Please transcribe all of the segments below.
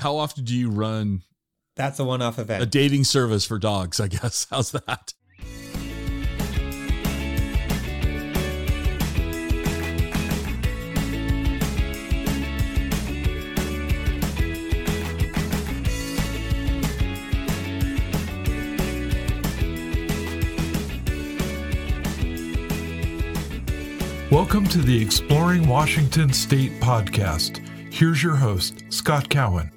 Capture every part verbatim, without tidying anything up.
How often do you run? That's a one-off event. A dating service for dogs, I guess. How's that? Welcome to the Exploring Washington State podcast. Here's your host, Scott Cowan.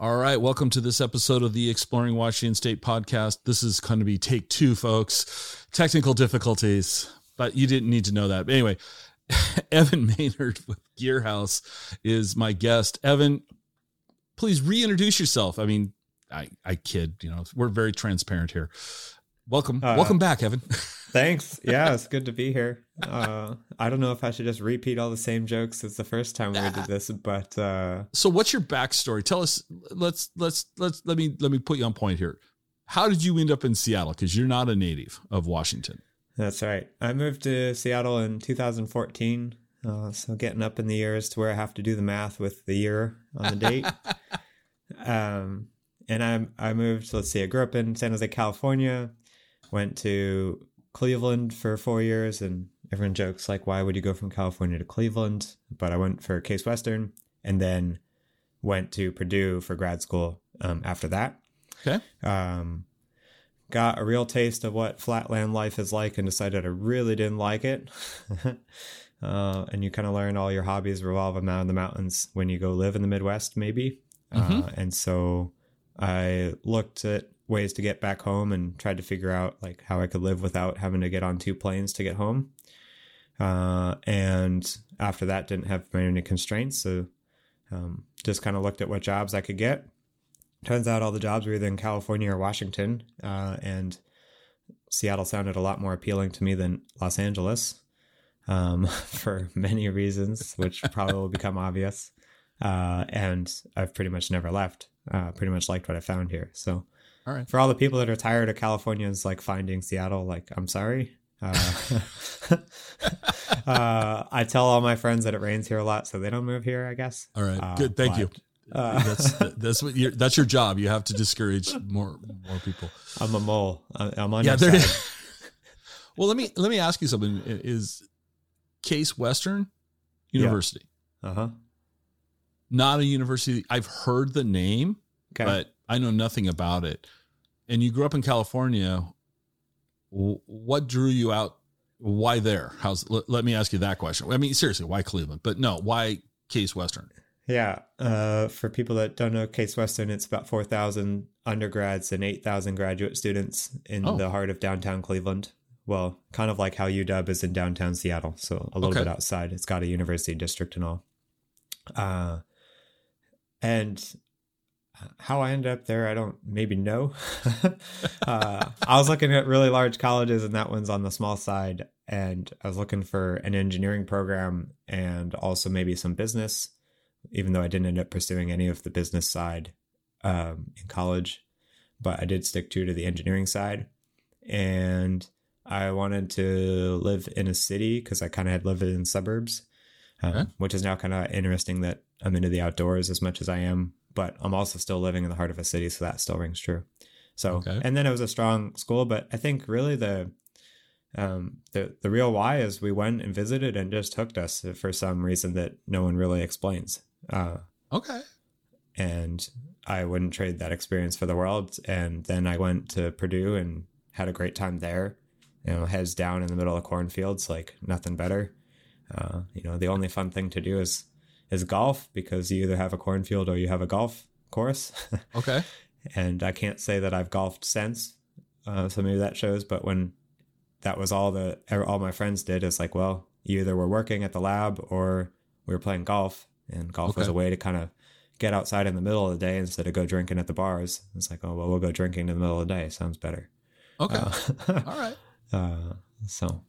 All right. Welcome to this episode of the Exploring Washington State podcast. This is going to be take two, folks. Technical difficulties, but you didn't need to know that. But anyway, Evan Maynard with Gearhouse is my guest. Evan, please reintroduce yourself. I mean, I, I kid, you know, we're very transparent here. Welcome. Uh, Welcome back, Evan. Thanks. Yeah, it's good to be here. Uh, I don't know if I should just repeat all the same jokes as the first time we did this, but uh, so what's your backstory? Tell us. Let's let's let's let me let me put you on point here. How did you end up in Seattle? Because you're not a native of Washington. That's right. I moved to Seattle in two thousand fourteen. Uh, so getting up in the years to where I have to do the math with the year on the date. um, and I I moved. Let's see. I grew up in San Jose, California. Went to Cleveland for four years, and everyone jokes like, why would you go from California to Cleveland? But I went for Case Western and then went to Purdue for grad school um, after that. Okay. Um, got a real taste of what flatland life is like and decided I really didn't like it. uh, and you kind of learn all your hobbies revolve around the mountains when you go live in the Midwest, maybe. Mm-hmm. Uh, and so I looked at ways to get back home and tried to figure out like how I could live without having to get on two planes to get home. Uh, and after that, didn't have many constraints. So um, just kind of looked at what jobs I could get. Turns out all the jobs were either in California or Washington. Uh, and Seattle sounded a lot more appealing to me than Los Angeles um, for many reasons, which probably will become obvious. Uh, and I've pretty much never left. Uh, pretty much liked what I found here. So all right. For all the people that are tired of Californians like finding Seattle, like, I'm sorry. Uh, uh, I tell all my friends that it rains here a lot, so they don't move here, I guess. All right. Uh, Good. Thank but, you. Uh, that's that's what you're, that's your job. You have to discourage more more people. I'm a mole. I'm on yeah, your there, side. Well, let me let me ask you something. Is Case Western University? Yeah. Uh-huh. Not a university. I've heard the name, okay. But I know nothing about it. And you grew up in California. What drew you out? Why there? How's, let, let me ask you that question. I mean, seriously, why Cleveland? But no, why Case Western? Yeah. Uh, for people that don't know Case Western, it's about four thousand undergrads and eight thousand graduate students in oh. the heart of downtown Cleveland. Well, kind of like how U W is in downtown Seattle. So a little okay. bit outside. It's got a university district and all. Uh, and how I ended up there, I don't maybe know. uh, I was looking at really large colleges, and that one's on the small side. And I was looking for an engineering program and also maybe some business, even though I didn't end up pursuing any of the business side um, in college. But I did stick to, to the engineering side. And I wanted to live in a city because I kind of had lived in suburbs, um, huh? which is now kind of interesting that I'm into the outdoors as much as I am. But I'm also still living in the heart of a city, so that still rings true. So, okay. And then it was a strong school, but I think really the um, the the real why is we went and visited and just hooked us for some reason that no one really explains. Uh, okay. And I wouldn't trade that experience for the world. And then I went to Purdue and had a great time there. You know, heads down in the middle of cornfields, like nothing better. Uh, you know, the only fun thing to do is. is golf, because you either have a cornfield or you have a golf course. Okay. And I can't say that I've golfed since. Uh, so maybe that shows, but when that was all the, all my friends did is like, well, you either were working at the lab or we were playing golf, and golf okay. was a way to kind of get outside in the middle of the day instead of go drinking at the bars. It's like, oh, well, we'll go drinking in the middle of the day. Sounds better. Okay. Uh, all right. Uh, so.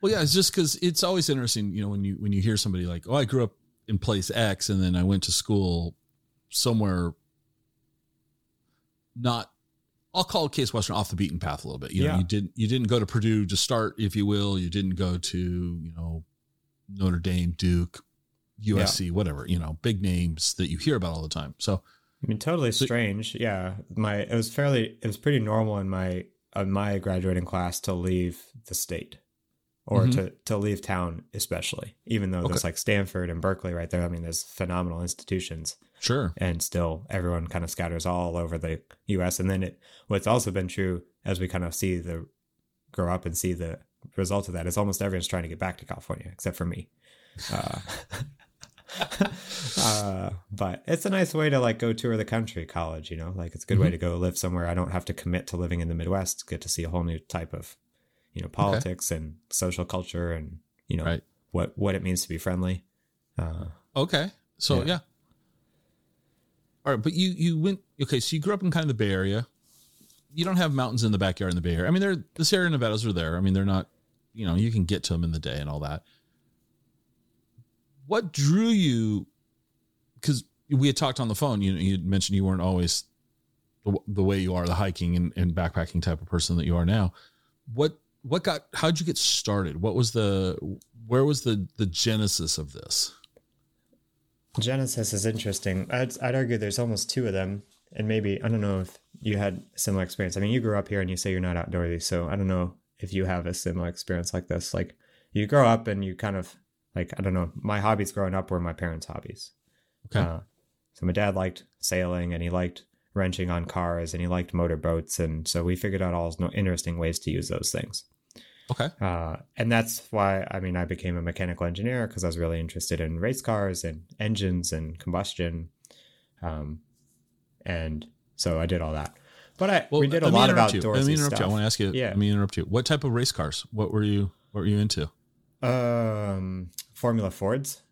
Well, yeah, it's just because it's always interesting, you know, when you, when you hear somebody like, oh, I grew up in place X, and then I went to school somewhere not, I'll call it Case Western off the beaten path a little bit. You know, yeah. you didn't, you didn't go to Purdue to start, if you will. You didn't go to, you know, Notre Dame, Duke, U S C, yeah. whatever, you know, big names that you hear about all the time. So I mean, totally strange. So, yeah. My, it was fairly, it was pretty normal in my, in my graduating class to leave the state or mm-hmm. to, to leave town, especially, even though okay. there's like Stanford and Berkeley right there. I mean, there's phenomenal institutions. Sure. And still everyone kind of scatters all over the U S. And then it, what's also been true as we kind of see the grow up and see the result of that is almost everyone's trying to get back to California, except for me. Uh, uh, but it's a nice way to like go tour the country, college, you know, like it's a good mm-hmm. way to go live somewhere. I don't have to commit to living in the Midwest, get to see a whole new type of, you know, politics okay. and social culture and, you know, right. what, what it means to be friendly. Uh, okay. So yeah. yeah. All right. But you, you went, okay. So you grew up in kind of the Bay Area. You don't have mountains in the backyard in the Bay Area. I mean, they're, the Sierra Nevadas are there. I mean, they're not, you know, you can get to them in the day and all that. What drew you, because we had talked on the phone, you you mentioned you weren't always the, the way you are, the hiking and, and backpacking type of person that you are now. What, what got, how'd you get started? What was the, where was the, the genesis of this? Genesis is interesting. I'd, I'd argue there's almost two of them. And maybe, I don't know if you had similar experience. I mean, you grew up here and you say you're not outdoorsy. So I don't know if you have a similar experience like this. Like you grow up and you kind of, like, I don't know, my hobbies growing up were my parents' hobbies. Okay. Uh, so my dad liked sailing and he liked wrenching on cars and he liked motorboats. And so we figured out all interesting ways to use those things. Okay. Uh, and that's why, I mean, I became a mechanical engineer because I was really interested in race cars and engines and combustion. Um, and so I did all that. But I well, we did a lot about outdoorsy stuff. Let me interrupt you. I want to ask you, yeah. let me interrupt you. What type of race cars? What were you, what were you into? Um, Formula Fords.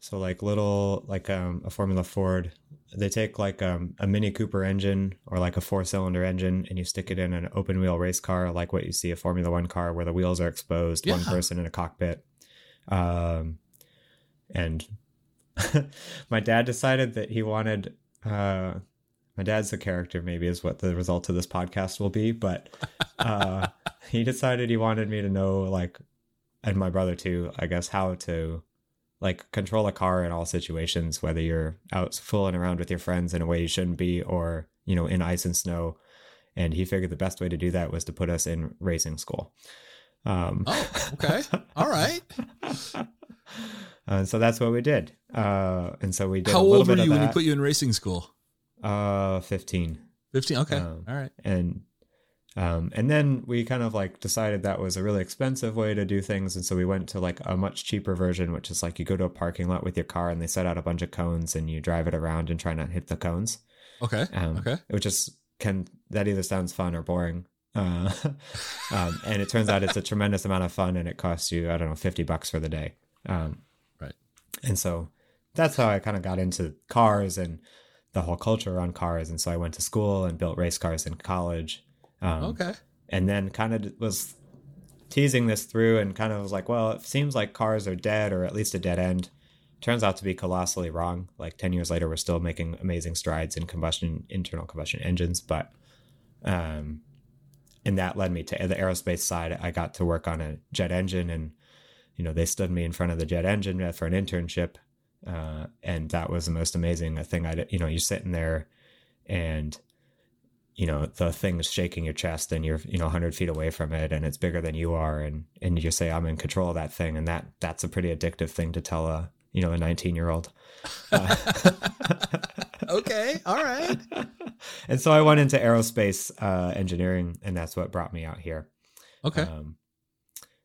So like little, like, um, a Formula Ford, they take like, um, a Mini Cooper engine or like a four cylinder engine and you stick it in an open wheel race car. Like what you see a Formula One car where the wheels are exposed, yeah. one person in a cockpit. Um, and my dad decided that he wanted, uh, my dad's a character maybe is what the result of this podcast will be, but, uh, he decided he wanted me to know like, and my brother too, I guess, how to like control a car in all situations, whether you're out fooling around with your friends in a way you shouldn't be, or, you know, in ice and snow. And he figured the best way to do that was to put us in racing school. Um, oh, okay. All right. And so that's what we did. Uh, and so we did how a little bit of that. How old were you when we put you in racing school? Uh, fifteen. fifteen. Okay. Um, all right. And Um, and then we kind of like decided that was a really expensive way to do things. And so we went to like a much cheaper version, which is like you go to a parking lot with your car and they set out a bunch of cones and you drive it around and try not to hit the cones. Okay. Um, okay. Which is can that either sounds fun or boring. Uh, um, and it turns out it's a tremendous amount of fun and it costs you, I don't know, fifty bucks for the day. Um, right. And so that's how I kind of got into cars and the whole culture around cars. And so I went to school and built race cars in college. Um, okay. And then kind of was teasing this through and kind of was like, well, it seems like cars are dead or at least a dead end. Turns out to be colossally wrong. Like ten years later, we're still making amazing strides in combustion, internal combustion engines. But, um, and that led me to the aerospace side. I got to work on a jet engine and, you know, they stood me in front of the jet engine for an internship. Uh, and that was the most amazing thing I did. You know, you're sitting there and, you know, the thing is shaking your chest and you're, you know, one hundred feet away from it and it's bigger than you are. And, and you say, I'm in control of that thing. And that that's a pretty addictive thing to tell a, you know, a nineteen year old. Uh, okay. All right. And so I went into aerospace uh, engineering and that's what brought me out here. Okay. Um,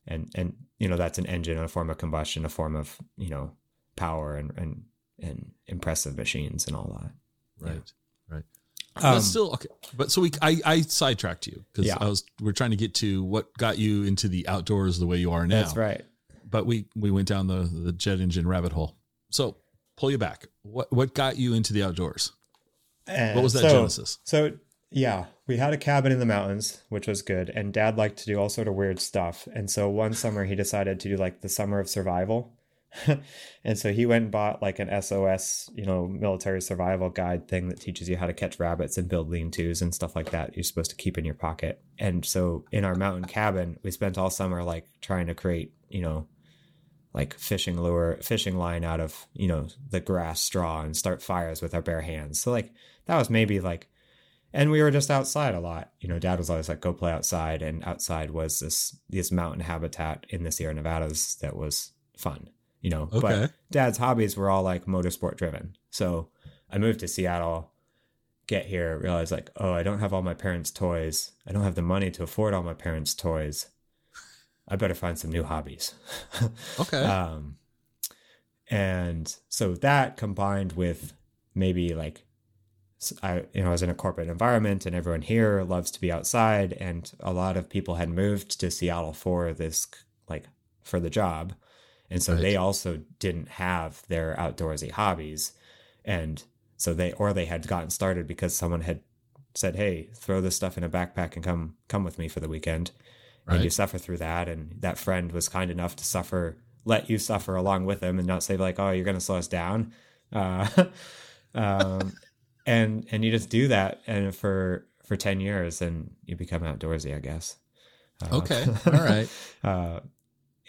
and, and, you know, that's an engine, a form of combustion, a form of, you know, power and, and, and impressive machines and all that. Right. Yeah. Right. Um, but still, okay. But so we, I, I sidetracked you because yeah. I was, we're trying to get to what got you into the outdoors the way you are now. That's right. But we, we went down the, the jet engine rabbit hole. So pull you back. What, what got you into the outdoors? Uh, what was that so, genesis? So yeah, we had a cabin in the mountains, which was good. And dad liked to do all sort of weird stuff. And so one summer he decided to do like the summer of survival. And so he went and bought like an S O S, you know, military survival guide thing that teaches you how to catch rabbits and build lean-tos and stuff like that you're supposed to keep in your pocket. And so in our mountain cabin, we spent all summer like trying to create, you know, like fishing lure, fishing line out of, you know, the grass straw and start fires with our bare hands. So like that was maybe like, and we were just outside a lot. You know, Dad was always like, go play outside. And outside was this, this mountain habitat in the Sierra Nevadas that was fun, you know, okay. But Dad's hobbies were all like motorsport driven. So I moved to Seattle, get here, realize like, oh, I don't have all my parents' toys. I don't have the money to afford all my parents' toys. I better find some new hobbies. Okay. Um, and so that combined with maybe like, I, you know, I was in a corporate environment and everyone here loves to be outside. And a lot of people had moved to Seattle for this, like for the job. And so right. They also didn't have their outdoorsy hobbies. And so they, or they had gotten started because someone had said, hey, throw this stuff in a backpack and come, come with me for the weekend. Right. And you suffer through that. And that friend was kind enough to suffer, let you suffer along with them and not say like, oh, you're going to slow us down. Uh, um, And and you just do that and for for ten years and you become outdoorsy, I guess. Uh, okay. All right. uh,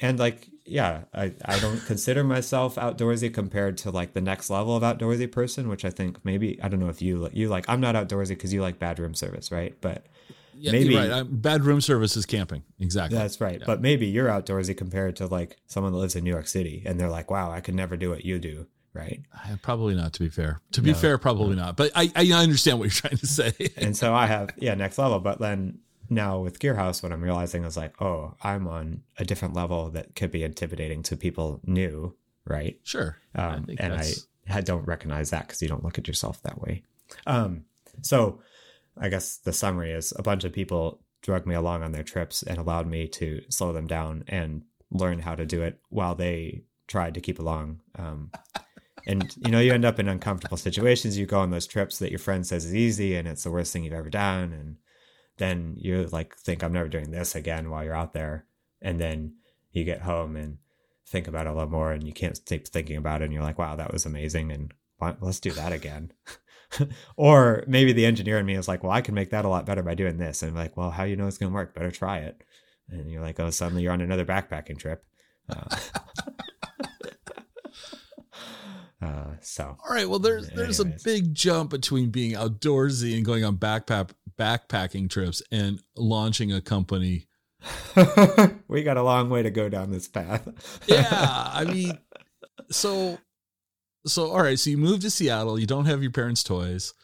and like, yeah, I, I don't consider myself outdoorsy compared to like the next level of outdoorsy person, which I think maybe, I don't know if you, you like, I'm not outdoorsy because you like bad room service, right? But yeah, maybe right. I'm, bad room service is camping. Exactly. That's right. Yeah. But maybe you're outdoorsy compared to like someone that lives in New York City and they're like, wow, I could never do what you do. Right. Probably not, to be fair. To be no, fair, probably no. not. But I, I understand what you're trying to say. And so I have, yeah, next level. But then now with Gearhouse, what I'm realizing is like, oh, I'm on a different level that could be intimidating to people new, right? Sure. Um, I and I, I don't recognize that because you don't look at yourself that way. Um, so I guess the summary is a bunch of people drug me along on their trips and allowed me to slow them down and learn how to do it while they tried to keep along. Um And, you know, you end up in uncomfortable situations. You go on those trips that your friend says is easy and it's the worst thing you've ever done. And then you like think, I'm never doing this again while you're out there. And then you get home and think about it a lot more and you can't stop thinking about it. And you're like, wow, that was amazing. And well, let's do that again. Or maybe the engineer in me is like, well, I can make that a lot better by doing this. And I'm like, well, how do you know it's going to work? Better try it. And you're like, oh, suddenly you're on another backpacking trip. Uh, Uh, so, all right. Well, there's, anyways. there's a big jump between being outdoorsy and going on backpack backpacking trips and launching a company. We got a long way to go down this path. Yeah. I mean, so, so, all right. So you move to Seattle, you don't have your parents' toys.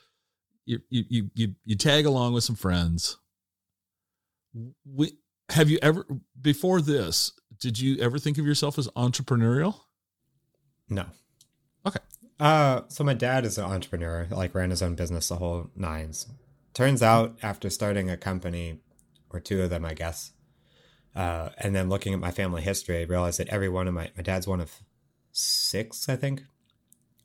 You, you, you, you, you tag along with some friends. We, have you ever, before this, did you ever think of yourself as entrepreneurial? No. Okay. Uh, so my dad is an entrepreneur, like ran his own business, the whole nines. Turns out after starting a company or two of them, I guess, uh, and then looking at my family history, I realized that every one of my, my dad's one of six, I think,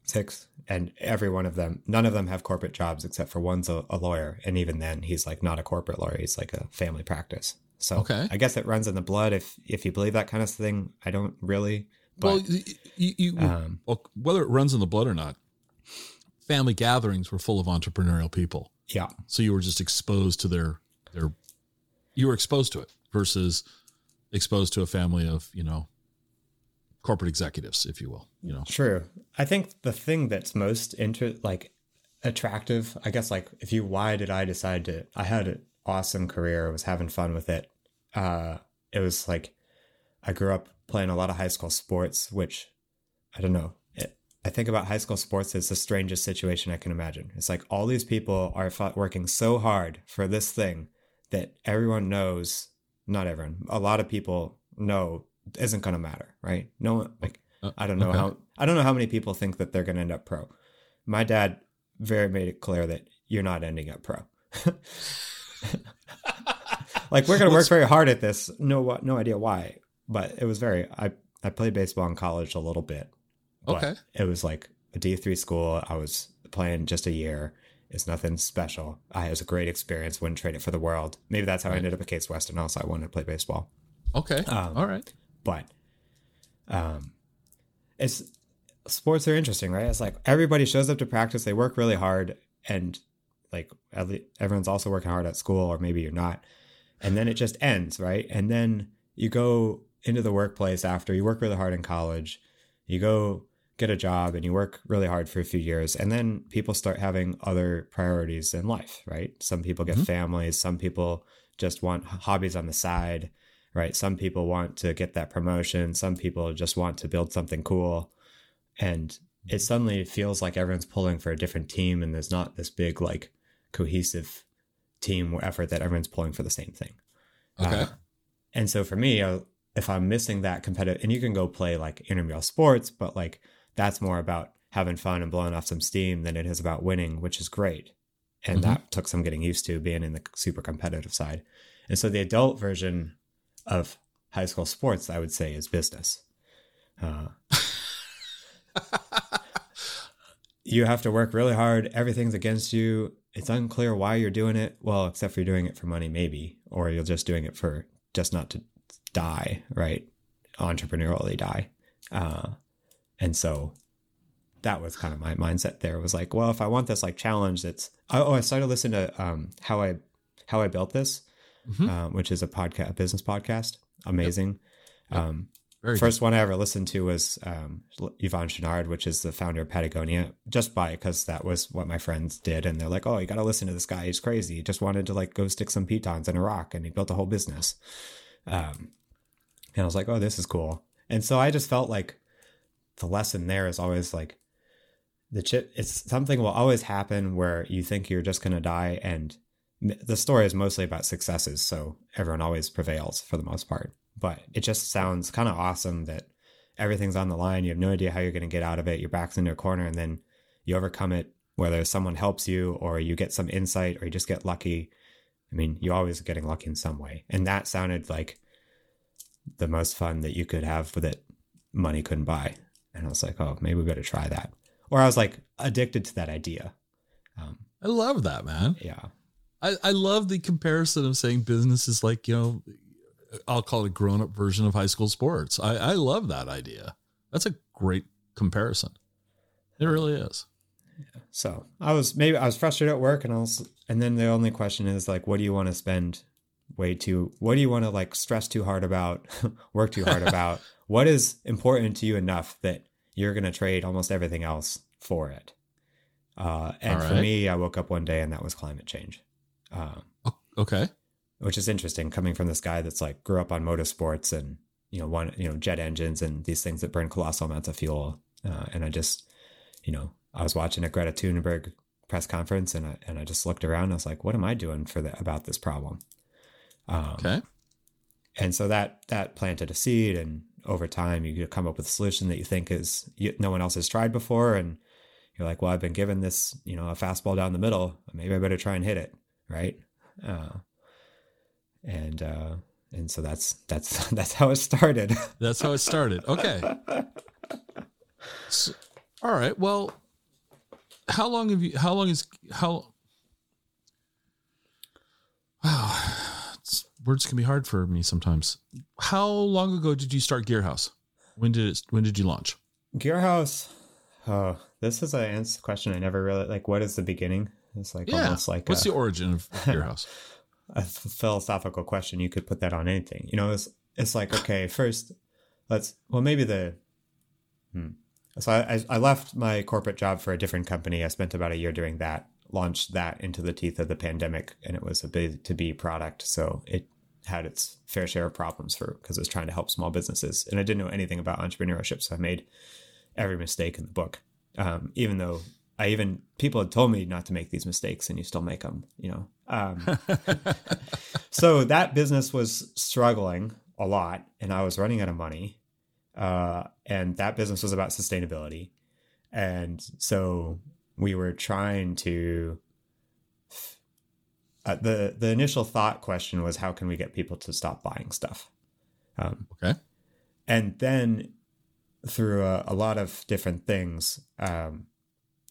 six, and every one of them, none of them have corporate jobs except for one's a, a lawyer. And even then he's like not a corporate lawyer. He's like a family practice. So okay. I guess it runs in the blood. If, if you believe that kind of thing, I don't really. But, well, you, you, um, whether it runs in the blood or not, family gatherings were full of entrepreneurial people. Yeah. So you were just exposed to their, their, you were exposed to it versus exposed to a family of, you know, corporate executives, if you will, you know. True. I think the thing that's most inter- like attractive, I guess, like if you, why did I decide to, I had an awesome career. I was having fun with it. Uh, it was like, I grew up playing a lot of high school sports, which I don't know. It, I think about high school sports as the strangest situation I can imagine. It's like all these people are working so hard for this thing that everyone knows, not everyone, a lot of people know isn't going to matter, right? No one, like, uh, I don't know okay. how, I don't know how many people think that they're going to end up pro. My dad very made it clear that you're not ending up pro. Like we're going to work very hard at this. No, no idea why. But it was very, I, I played baseball in college a little bit. But okay. It was like a D three school. I was playing just a year. It's nothing special. I, it was a great experience. Wouldn't trade it for the world. Maybe that's how right. I ended up at Case Western. Also, I wanted to play baseball. Okay. Um, All right. But um, it's sports are interesting, right? It's like everybody shows up to practice. They work really hard. And like everyone's also working hard at school, or maybe you're not. And then it just ends, right? And then you go into the workplace after you work really hard in college, you go get a job and you work really hard for a few years, and then people start having other priorities in life, right? Some people get mm-hmm. families, some people just want hobbies on the side, right? Some people want to get that promotion, some people just want to build something cool. And it suddenly feels like everyone's pulling for a different team, and there's not this big, like, cohesive team effort that everyone's pulling for the same thing. Okay. Uh, and so for me, I, if I'm missing that competitive, and you can go play like intramural sports, but like that's more about having fun and blowing off some steam than it is about winning, which is great. And mm-hmm. that took some getting used to, being in the super competitive side. And so the adult version of high school sports, I would say, is business. Uh, you have to work really hard. Everything's against you. It's unclear why you're doing it. Well, except for you're doing it for money, maybe, or you're just doing it for just not to die, right? Entrepreneurially die. Uh, and so that was kind of my mindset there. It was like, well, if I want this like challenge, that's, oh, I started listening to um, How I, How I Built This, mm-hmm. uh, which is a podcast, a business podcast. Amazing. Yep. Yep. Um, Very First good. One I ever listened to was um, Yvon Chouinard, which is the founder of Patagonia, just by because that was what my friends did. And they're like, oh, you got to listen to this guy. He's crazy. He just wanted to like go stick some pitons in a rock, and he built a whole business. Um, and I was like, oh, this is cool. And so I just felt like the lesson there is always like the chip. It's something will always happen where you think you're just going to die. And the story is mostly about successes. So everyone always prevails for the most part. But it just sounds kind of awesome that everything's on the line. You have no idea how you're going to get out of it. Your back's into a corner, and then you overcome it, whether someone helps you or you get some insight or you just get lucky. I mean, you're always getting lucky in some way. And that sounded like the most fun that you could have that money couldn't buy. And I was like, oh, maybe we better try that. Or I was like addicted to that idea. Um, I love that, man. Yeah. I, I love the comparison of saying business is like, you know, I'll call it a grown-up version of high school sports. I, I love that idea. That's a great comparison. It really is. Yeah. So I was, maybe I was frustrated at work, and I was, and then the only question is like, what do you want to spend way too, what do you want to like stress too hard about, work too hard about? What is important to you enough that you're going to trade almost everything else for it? Uh, and right. for me, I woke up one day and that was climate change. Um, okay. Which is interesting coming from this guy that's like grew up on motorsports and, you know, one, you know, jet engines and these things that burn colossal amounts of fuel. Uh, and I just, you know, I was watching a Greta Thunberg press conference, and I, and I just looked around and I was like, what am I doing for the, about this problem? Um, okay. And so that, that planted a seed, and over time you come up with a solution that you think is you, no one else has tried before. And you're like, well, I've been given this, you know, a fastball down the middle, maybe I better try and hit it. Right. Uh, And, uh, and so that's, that's, that's how it started. That's how it started. Okay. So, all right. Well, how long have you, how long is, how, wow, it's, words can be hard for me sometimes. How long ago did you start Gearhouse? When did it, when did you launch? Gearhouse? Oh, this is a question I never really, like, what is the beginning? It's like, yeah. almost like, what's a, the origin of Gearhouse? A philosophical question. You could put that on anything, you know. It's it's like, okay, first let's, well, maybe the, hmm. so I, I left my corporate job for a different company. I spent about a year doing that, launched that into the teeth of the pandemic, and it was a big to be product. So it had its fair share of problems for, because it was trying to help small businesses. And I didn't know anything about entrepreneurship. So I made every mistake in the book. Um, even though I even, people had told me not to make these mistakes, and you still make them, you know? Um, so that business was struggling a lot, and I was running out of money. Uh, and that business was about sustainability. And so we were trying to, uh, the, the initial thought question was, how can we get people to stop buying stuff? Um, okay. And then through a, a lot of different things, um,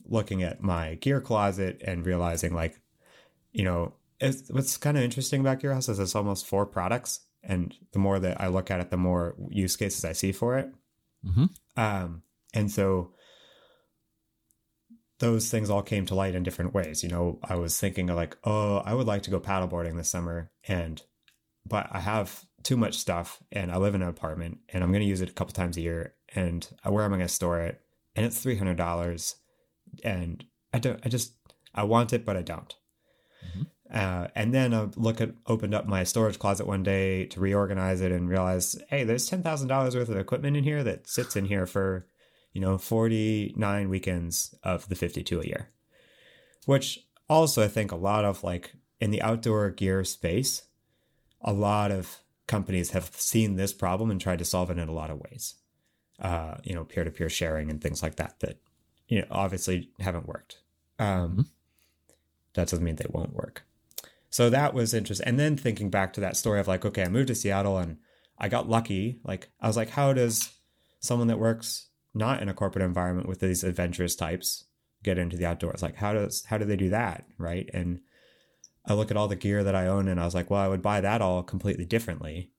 looking at my gear closet and realizing, like, you know, it's, what's kind of interesting about Gearhouse is it's almost four products. And the more that I look at it, the more use cases I see for it. Mm-hmm. Um, and so those things all came to light in different ways. You know, I was thinking of like, oh, I would like to go paddleboarding this summer. And, but I have too much stuff, and I live in an apartment, and I'm going to use it a couple times a year, and where am I going to store it? And it's three hundred dollars, and I don't, I just, I want it, but I don't. Mm-hmm. Uh, and then I look at, opened up my storage closet one day to reorganize it and realize, hey, there's ten thousand dollars worth of equipment in here that sits in here for, you know, forty-nine weekends of the fifty-two a year, which also I think a lot of, like, in the outdoor gear space, a lot of companies have seen this problem and tried to solve it in a lot of ways. Uh, you know, peer-to-peer sharing and things like that that, you know, obviously haven't worked. Um, mm-hmm. That doesn't mean they won't work. So that was interesting. And then thinking back to that story of like, okay, I moved to Seattle and I got lucky. Like, I was like, how does someone that works not in a corporate environment with these adventurous types get into the outdoors? Like, how does, how do they do that? Right. And I look at all the gear that I own and I was like, well, I would buy that all completely differently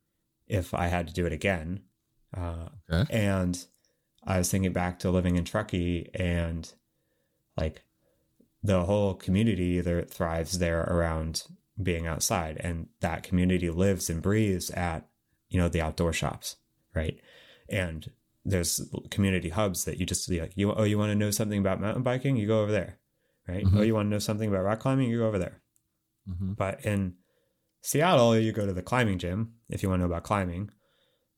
if I had to do it again. Uh, okay. And I was thinking back to living in Truckee, and like the whole community that thrives there around being outside, and that community lives and breathes at, you know, the outdoor shops. Right. And there's community hubs that you just be like, you, oh, you want to know something about mountain biking? You go over there. Right. Mm-hmm. Oh, you want to know something about rock climbing? You go over there. Mm-hmm. But in Seattle, you go to the climbing gym if you want to know about climbing.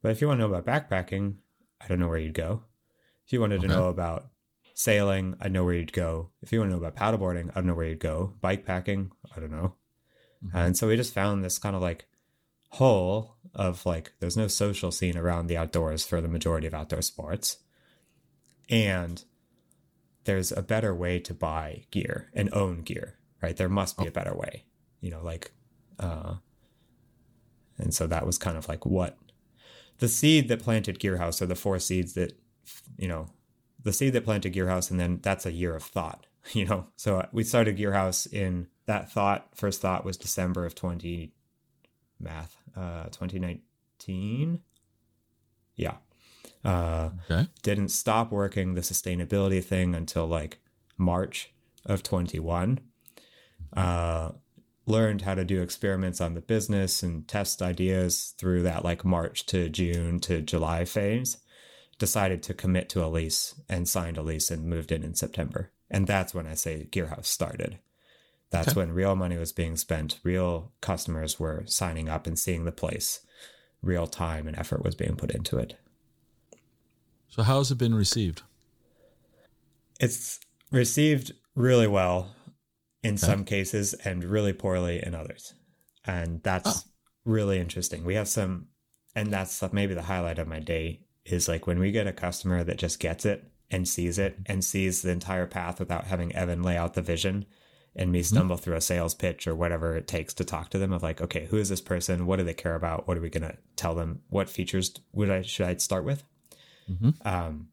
But if you want to know about backpacking, I don't know where you'd go. If you wanted okay. to know about sailing, I'd know where you'd go. If you want to know about paddleboarding, I'd know where you'd go. Bike packing, I don't know. Mm-hmm. And so we just found this kind of like hole of like, there's no social scene around the outdoors for the majority of outdoor sports. And there's a better way to buy gear and own gear, right? There must be a better way, you know, like, uh, and so that was kind of like what, the seed that planted Gearhouse, or the four seeds that, you know, the seed that planted Gearhouse, and then that's a year of thought, you know? So we started Gearhouse in that thought. First thought was December of twenty math, uh, twenty nineteen. Yeah. Uh, okay. Didn't stop working the sustainability thing until like March of twenty-one. Uh, learned how to do experiments on the business and test ideas through that like March to June to July phase, decided to commit to a lease and signed a lease and moved in in September. And that's when I say Gearhouse started. That's okay. when real money was being spent. Real customers were signing up and seeing the place. Real time and effort was being put into it. So how has it been received? It's received really well in okay. some cases, and really poorly in others. And that's oh. really interesting. We have some, and that's maybe the highlight of my day, is like when we get a customer that just gets it and sees it and sees the entire path without having Evan lay out the vision and me stumble mm-hmm. through a sales pitch or whatever it takes to talk to them of like, okay, who is this person? What do they care about? What are we going to tell them? What features would I, should I start with? Mm-hmm. Um,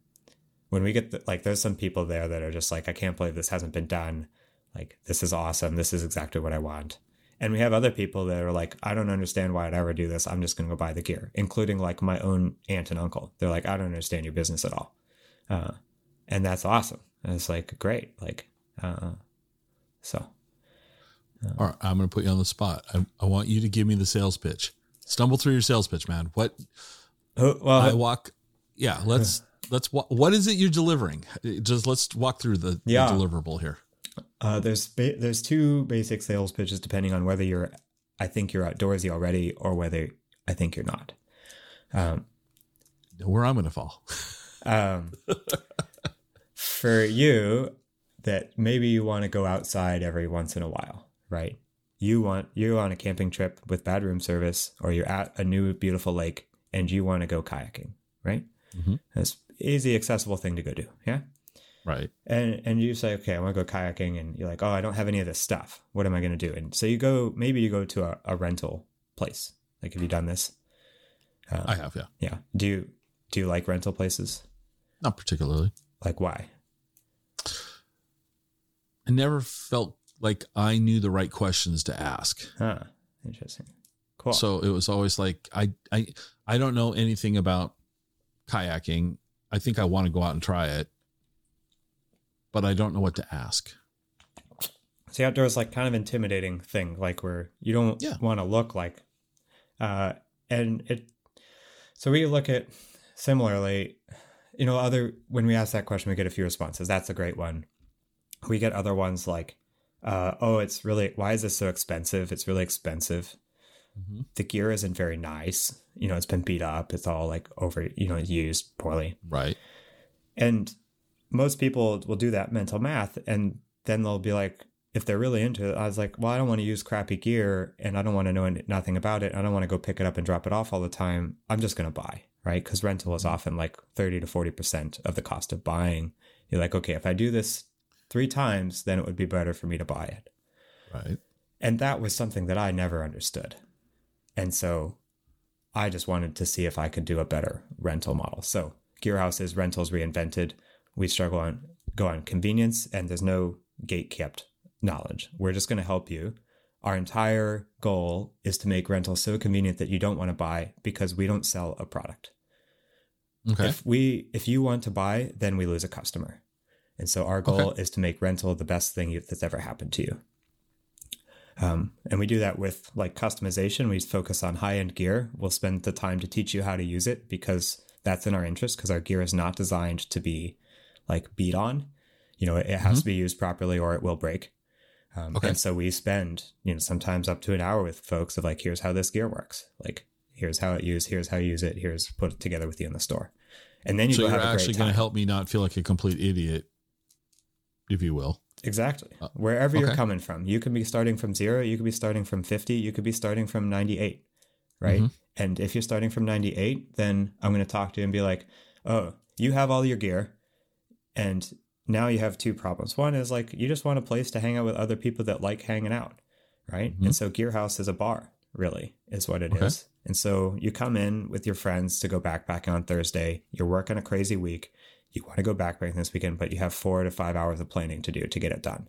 when we get the, like, there's some people there that are just like, I can't believe this hasn't been done. Like, this is awesome. This is exactly what I want. And we have other people that are like, I don't understand why I'd ever do this. I'm just going to go buy the gear, including like my own aunt and uncle. They're like, I don't understand your business at all. Uh, and that's awesome. And it's like, great. Like, uh, so. Uh, all right. I'm going to put you on the spot. I, I want you to give me the sales pitch. Stumble through your sales pitch, man. What? Uh, well, I walk. Yeah. Let's, uh, let's, wa- what is it you're delivering? Just let's walk through the, yeah. the deliverable here. Uh, there's ba- there's two basic sales pitches depending on whether you're, I think you're outdoorsy already, or whether I think you're not. Um, Where I'm going to fall. um, for you, that maybe you want to go outside every once in a while, right? You want, you're on a camping trip with bad room service, or you're at a new beautiful lake and you want to go kayaking, right? Mm-hmm. That's easy, accessible thing to go do. Yeah. Right. And and you say, okay, I want to go kayaking. And you're like, oh, I don't have any of this stuff. What am I going to do? And so you go, maybe you go to a, a rental place. Like, have you done this? Uh, I have, yeah. Yeah. Do you, do you like rental places? Not particularly. Like, why? I never felt like I knew the right questions to ask. Huh. Interesting. Cool. So it was always like, I, I, I don't know anything about kayaking. I think I want to go out and try it, but I don't know what to ask. See, outdoors, like, kind of intimidating thing. Like, where you don't yeah. want to look like, uh, And it, so we look at similarly, you know, other, when we ask that question, we get a few responses. That's a great one. We get other ones like, uh, oh, it's really, why is this so expensive? It's really expensive. Mm-hmm. The gear isn't very nice. You know, it's been beat up. It's all like over, you know, used poorly. Right. And most people will do that mental math. And then they'll be like, if they're really into it, I was like, well, I don't want to use crappy gear and I don't want to know nothing about it. I don't want to go pick it up and drop it off all the time. I'm just going to buy, right? Because rental is often like thirty to forty percent of the cost of buying. You're like, okay, if I do this three times, then it would be better for me to buy it. Right. And that was something that I never understood. And so I just wanted to see if I could do a better rental model. So Gearhouse is rentals reinvented. We struggle on, go on convenience, and there's no gate kept knowledge. We're just going to help you. Our entire goal is to make rental so convenient that you don't want to buy, because we don't sell a product. Okay. If we, if you want to buy, then we lose a customer. And so our goal okay. is to make rental the best thing you, that's ever happened to you. Um, and we do that with like customization. We focus on high-end gear. We'll spend the time to teach you how to use it, because that's in our interest, because our gear is not designed to be like beat on. You know, it, it has mm-hmm. to be used properly or it will break. Um, okay. And so we spend, you know, sometimes up to an hour with folks of like, here's how this gear works. Like, here's how it used. Here's how you use it. Here's put it together with you in the store. And then you so go you're have actually going to help me not feel like a complete idiot, if you will. Exactly. Uh, Wherever okay. you're coming from, you can be starting from zero. You could be starting from fifty. You could be starting from ninety-eight. Right. Mm-hmm. And if you're starting from ninety-eight, then I'm going to talk to you and be like, oh, you have all your gear. And now you have two problems. One is like, you just want a place to hang out with other people that like hanging out. Right. Mm-hmm. And so Gearhouse is a bar, really, is what it okay. is. And so you come in with your friends to go backpacking on Thursday. You're working a crazy week. You want to go backpacking this weekend, but you have four to five hours of planning to do to get it done.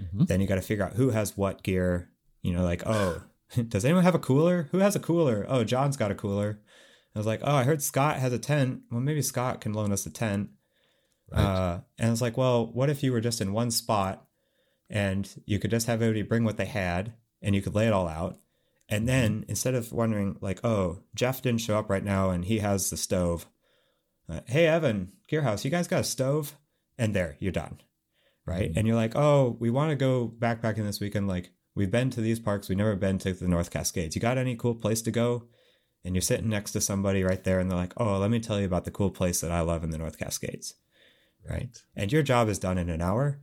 Mm-hmm. Then you got to figure out who has what gear, you know, like, oh, does anyone have a cooler? Who has a cooler? Oh, John's got a cooler. I was like, oh, I heard Scott has a tent. Well, maybe Scott can loan us a tent. Right. Uh, and I was like, well, what if you were just in one spot and you could just have everybody bring what they had and you could lay it all out. And then instead of wondering like, oh, Jeff didn't show up right now and he has the stove. Uh, hey, Evan, Gearhouse, you guys got a stove? And there, you're done, right? Mm-hmm. And you're like, oh, we want to go backpacking this weekend. Like, we've been to these parks. We've never been to the North Cascades. You got any cool place to go? And you're sitting next to somebody right there, and they're like, oh, let me tell you about the cool place that I love in the North Cascades, right? And your job is done in an hour.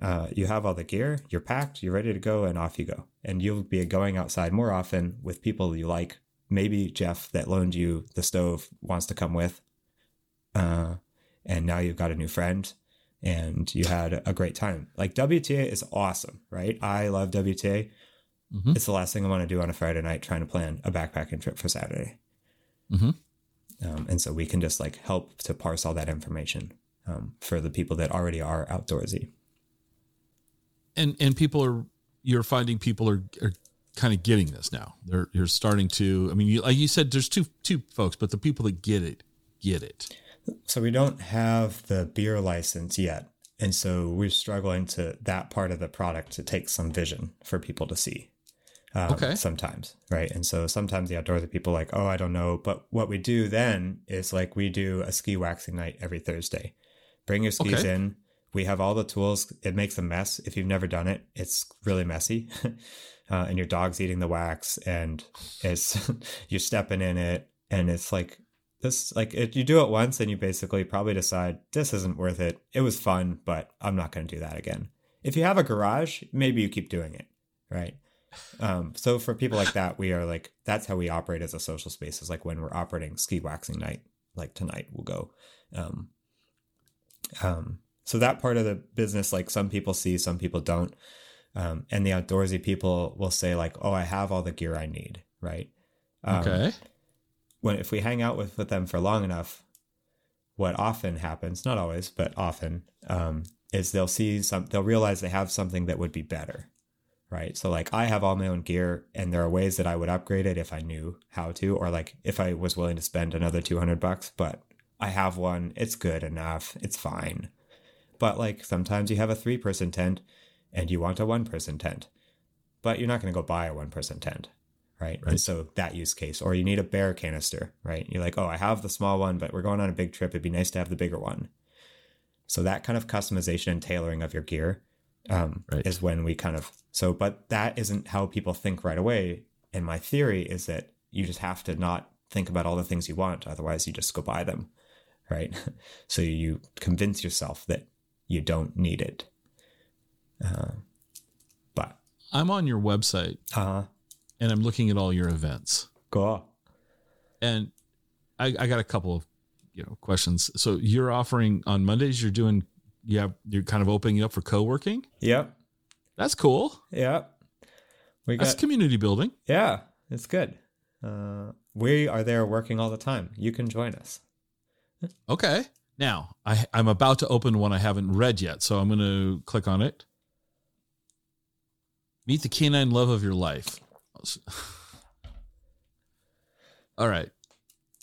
Uh, you have all the gear. You're packed. You're ready to go, and off you go. And you'll be going outside more often with people you like. Maybe Jeff that loaned you the stove wants to come with. Uh, and now you've got a new friend and you had a great time. Like W T A is awesome, right? I love W T A. Mm-hmm. It's the last thing I want to do on a Friday night, trying to plan a backpacking trip for Saturday. Mm-hmm. Um, and so we can just like help to parse all that information, um, for the people that already are outdoorsy. And, and people are, you're finding people are, are kind of getting this now. They're, you're starting to, I mean, you, like you said, there's two, two folks, but the people that get it, get it. So we don't have the beer license yet. And so we're struggling to that part of the product to take some vision for people to see um, okay. sometimes. Right. And so sometimes the outdoorsy people are like, oh, I don't know. But what we do then is like we do a ski waxing night every Thursday. Bring your skis okay. in. We have all the tools. It makes a mess. If you've never done it, it's really messy. uh, and your dog's eating the wax and it's you're stepping in it. And it's like, This like if you do it once and you basically probably decide this isn't worth it. It was fun, but I'm not going to do that again. If you have a garage, maybe you keep doing it. Right. Um, so for people like that, we are like, that's how we operate as a social space is like when we're operating ski waxing night, like tonight we'll go. Um, um, so that part of the business, like some people see, some people don't. Um, and the outdoorsy people will say like, oh, I have all the gear I need. Right. Um, okay. When if we hang out with, with them for long enough, what often happens, not always, but often, um, is they'll see some, they'll realize they have something that would be better, right? So like I have all my own gear and there are ways that I would upgrade it if I knew how to, or like if I was willing to spend another two hundred bucks, but I have one, it's good enough, it's fine. But like sometimes you have a three person tent and you want a one person tent, but you're not going to go buy a one person tent. Right? Right. And so that use case, or you need a bear canister, right? You're like, oh, I have the small one, but we're going on a big trip. It'd be nice to have the bigger one. So that kind of customization and tailoring of your gear um, right. is when we kind of, so, but that isn't how people think right away. And my theory is that you just have to not think about all the things you want. Otherwise you just go buy them. Right. So you convince yourself that you don't need it. Uh, but I'm on your website. Uh-huh. And I'm looking at all your events. Cool. And I, I got a couple of, you know, questions. So you're offering on Mondays, you're doing, you have, you're kind of opening up for co-working. Yep. That's cool. Yep. We got, that's community building. Yeah, it's good. Uh, we are there working all the time. You can join us. Okay. Now I, I'm about to open one I haven't read yet. So I'm going to click on it. Meet the canine love of your life. All right.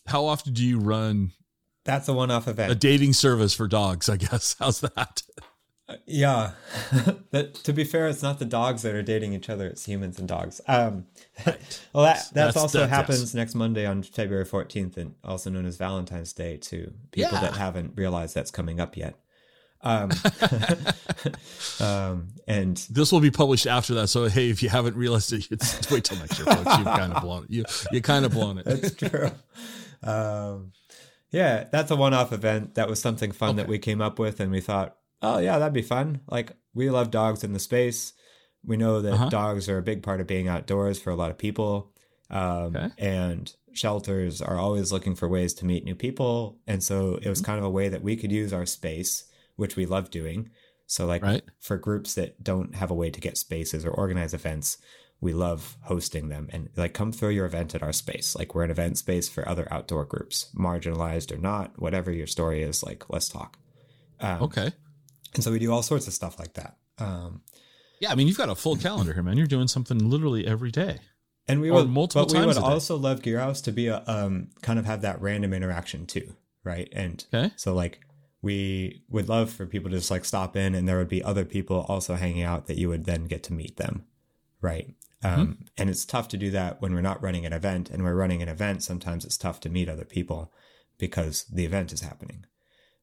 How often do you run? That's a one-off event. A dating service for dogs, I guess. How's that? Yeah. That, to be fair, it's not the dogs that are dating each other. It's humans and dogs. Um, right. Well, that that's, that's also that, happens yes. next Monday on February fourteenth, and also known as Valentine's Day to people yeah. that haven't realized that's coming up yet. um, um, and this will be published after that. So, hey, if you haven't realized it, it's, wait till next year, folks. You've kind of blown it. You, you kind of blown it. That's true. Um, yeah, that's a one-off event. That was something fun okay. that we came up with, and we thought, oh yeah, that'd be fun. Like, we love dogs in the space. We know that uh-huh. dogs are a big part of being outdoors for a lot of people. Um, okay. and shelters are always looking for ways to meet new people. And so it was kind of a way that we could use our space, which we love doing. So like right. for groups that don't have a way to get spaces or organize events, we love hosting them and like, come throw your event at our space. Like, we're an event space for other outdoor groups, marginalized or not, whatever your story is, like, let's talk. Um, okay. And so we do all sorts of stuff like that. Um, yeah. I mean, you've got a full calendar here, man. You're doing something literally every day. And we would, multiple but times we would also love Gearhouse to be a, um, kind of have that random interaction too. Right. And okay. so like, we would love for people to just like stop in, and there would be other people also hanging out that you would then get to meet them. Right. Mm-hmm. Um, and it's tough to do that when we're not running an event, and we're running an event. Sometimes it's tough to meet other people because the event is happening.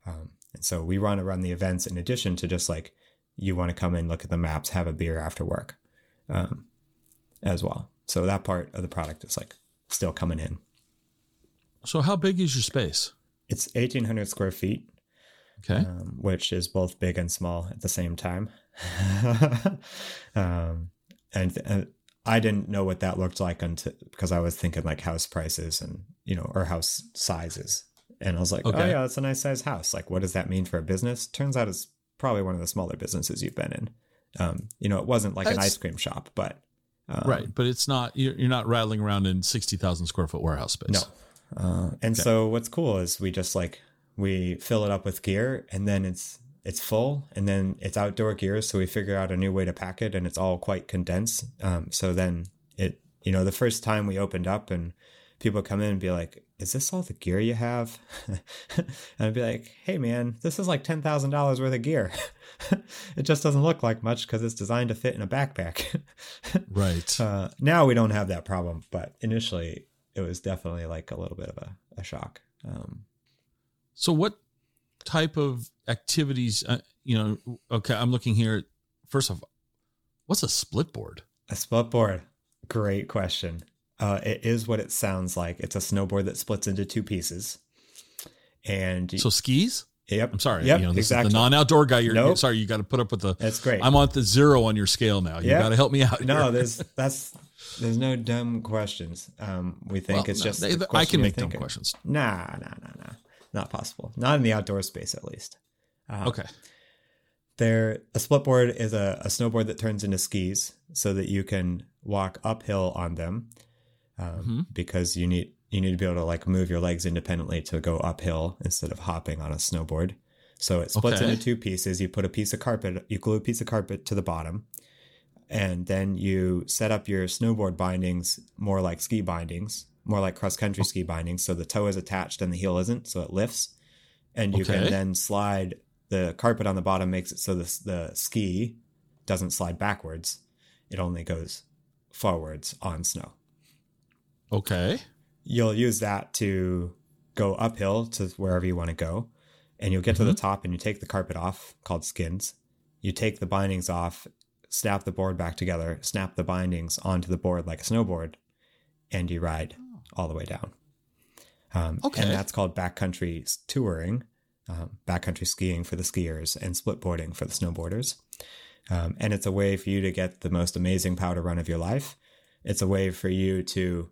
Um, and so we want to run the events in addition to just like, you want to come in, look at the maps, have a beer after work, um, as well. So that part of the product is like still coming in. So how big is your space? It's eighteen hundred square feet. Okay. Um, which is both big and small at the same time. um, and, and I didn't know what that looked like until, because I was thinking like house prices and, you know, or house sizes. And I was like, okay. oh yeah, that's a nice size house. Like, what does that mean for a business? Turns out it's probably one of the smaller businesses you've been in. Um, you know, it wasn't like that's, an ice cream shop, but. Um, right. But it's not, you're, you're not rattling around in sixty thousand square foot warehouse space. No. Uh, and okay. so what's cool is we just like, we fill it up with gear, and then it's it's full, and then it's outdoor gear. So we figure out a new way to pack it, and it's all quite condensed. Um, so then it, you know, the first time we opened up and people come in and be like, is this all the gear you have? And I'd be like, hey man, this is like ten thousand dollars worth of gear. It just doesn't look like much because it's designed to fit in a backpack. Right. Uh, now we don't have that problem, but initially it was definitely like a little bit of a, a shock. Um, So what type of activities, uh, you know, okay, I'm looking here. First off, what's a split board? A split board. Great question. Uh, it is what it sounds like. It's a snowboard that splits into two pieces. And so skis? Yep. I'm sorry. Yep, you know, this exactly. is the non-outdoor guy. You're, nope. you're sorry. You got to put up with the, that's great. I'm on the zero on your scale now. You yep. got to help me out. Here. No, there's, that's, there's no dumb questions. Um, we think well, it's no, just, they, the I can make dumb questions. Nah, nah, nah, nah. Not possible. Not in the outdoor space, at least. Um, okay. There, a split board is a, a snowboard that turns into skis so that you can walk uphill on them, um, mm-hmm. because you need you need to be able to like move your legs independently to go uphill instead of hopping on a snowboard. So it splits okay. into two pieces. You put a piece of carpet, you glue a piece of carpet to the bottom, and then you set up your snowboard bindings more like ski bindings. More like cross-country ski bindings. So the toe is attached and the heel isn't, so it lifts. And you okay. can then slide the carpet on the bottom, makes it so the, the ski doesn't slide backwards. It only goes forwards on snow. Okay. You'll use that to go uphill to wherever you want to go. And you'll get mm-hmm. to the top and you take the carpet off, called skins. You take the bindings off, snap the board back together, snap the bindings onto the board like a snowboard, and you ride oh. all the way down. Um, okay. And that's called backcountry touring, um, backcountry skiing for the skiers and split boarding for the snowboarders. Um, and it's a way for you to get the most amazing powder run of your life. It's a way for you to,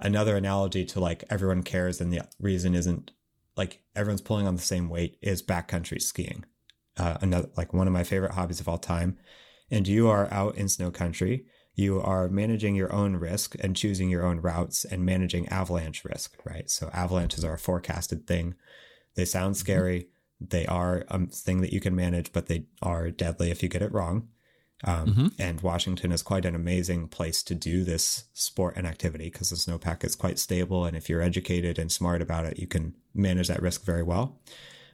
another analogy to like everyone cares and the reason isn't like everyone's pulling on the same weight is backcountry skiing. Uh, another like one of my favorite hobbies of all time. And you are out in snow country. You are managing your own risk and choosing your own routes and managing avalanche risk, right? So avalanches are a forecasted thing. They sound scary. Mm-hmm. They are a thing that you can manage, but they are deadly if you get it wrong. Um, mm-hmm. And Washington is quite an amazing place to do this sport and activity because the snowpack is quite stable. And if you're educated and smart about it, you can manage that risk very well.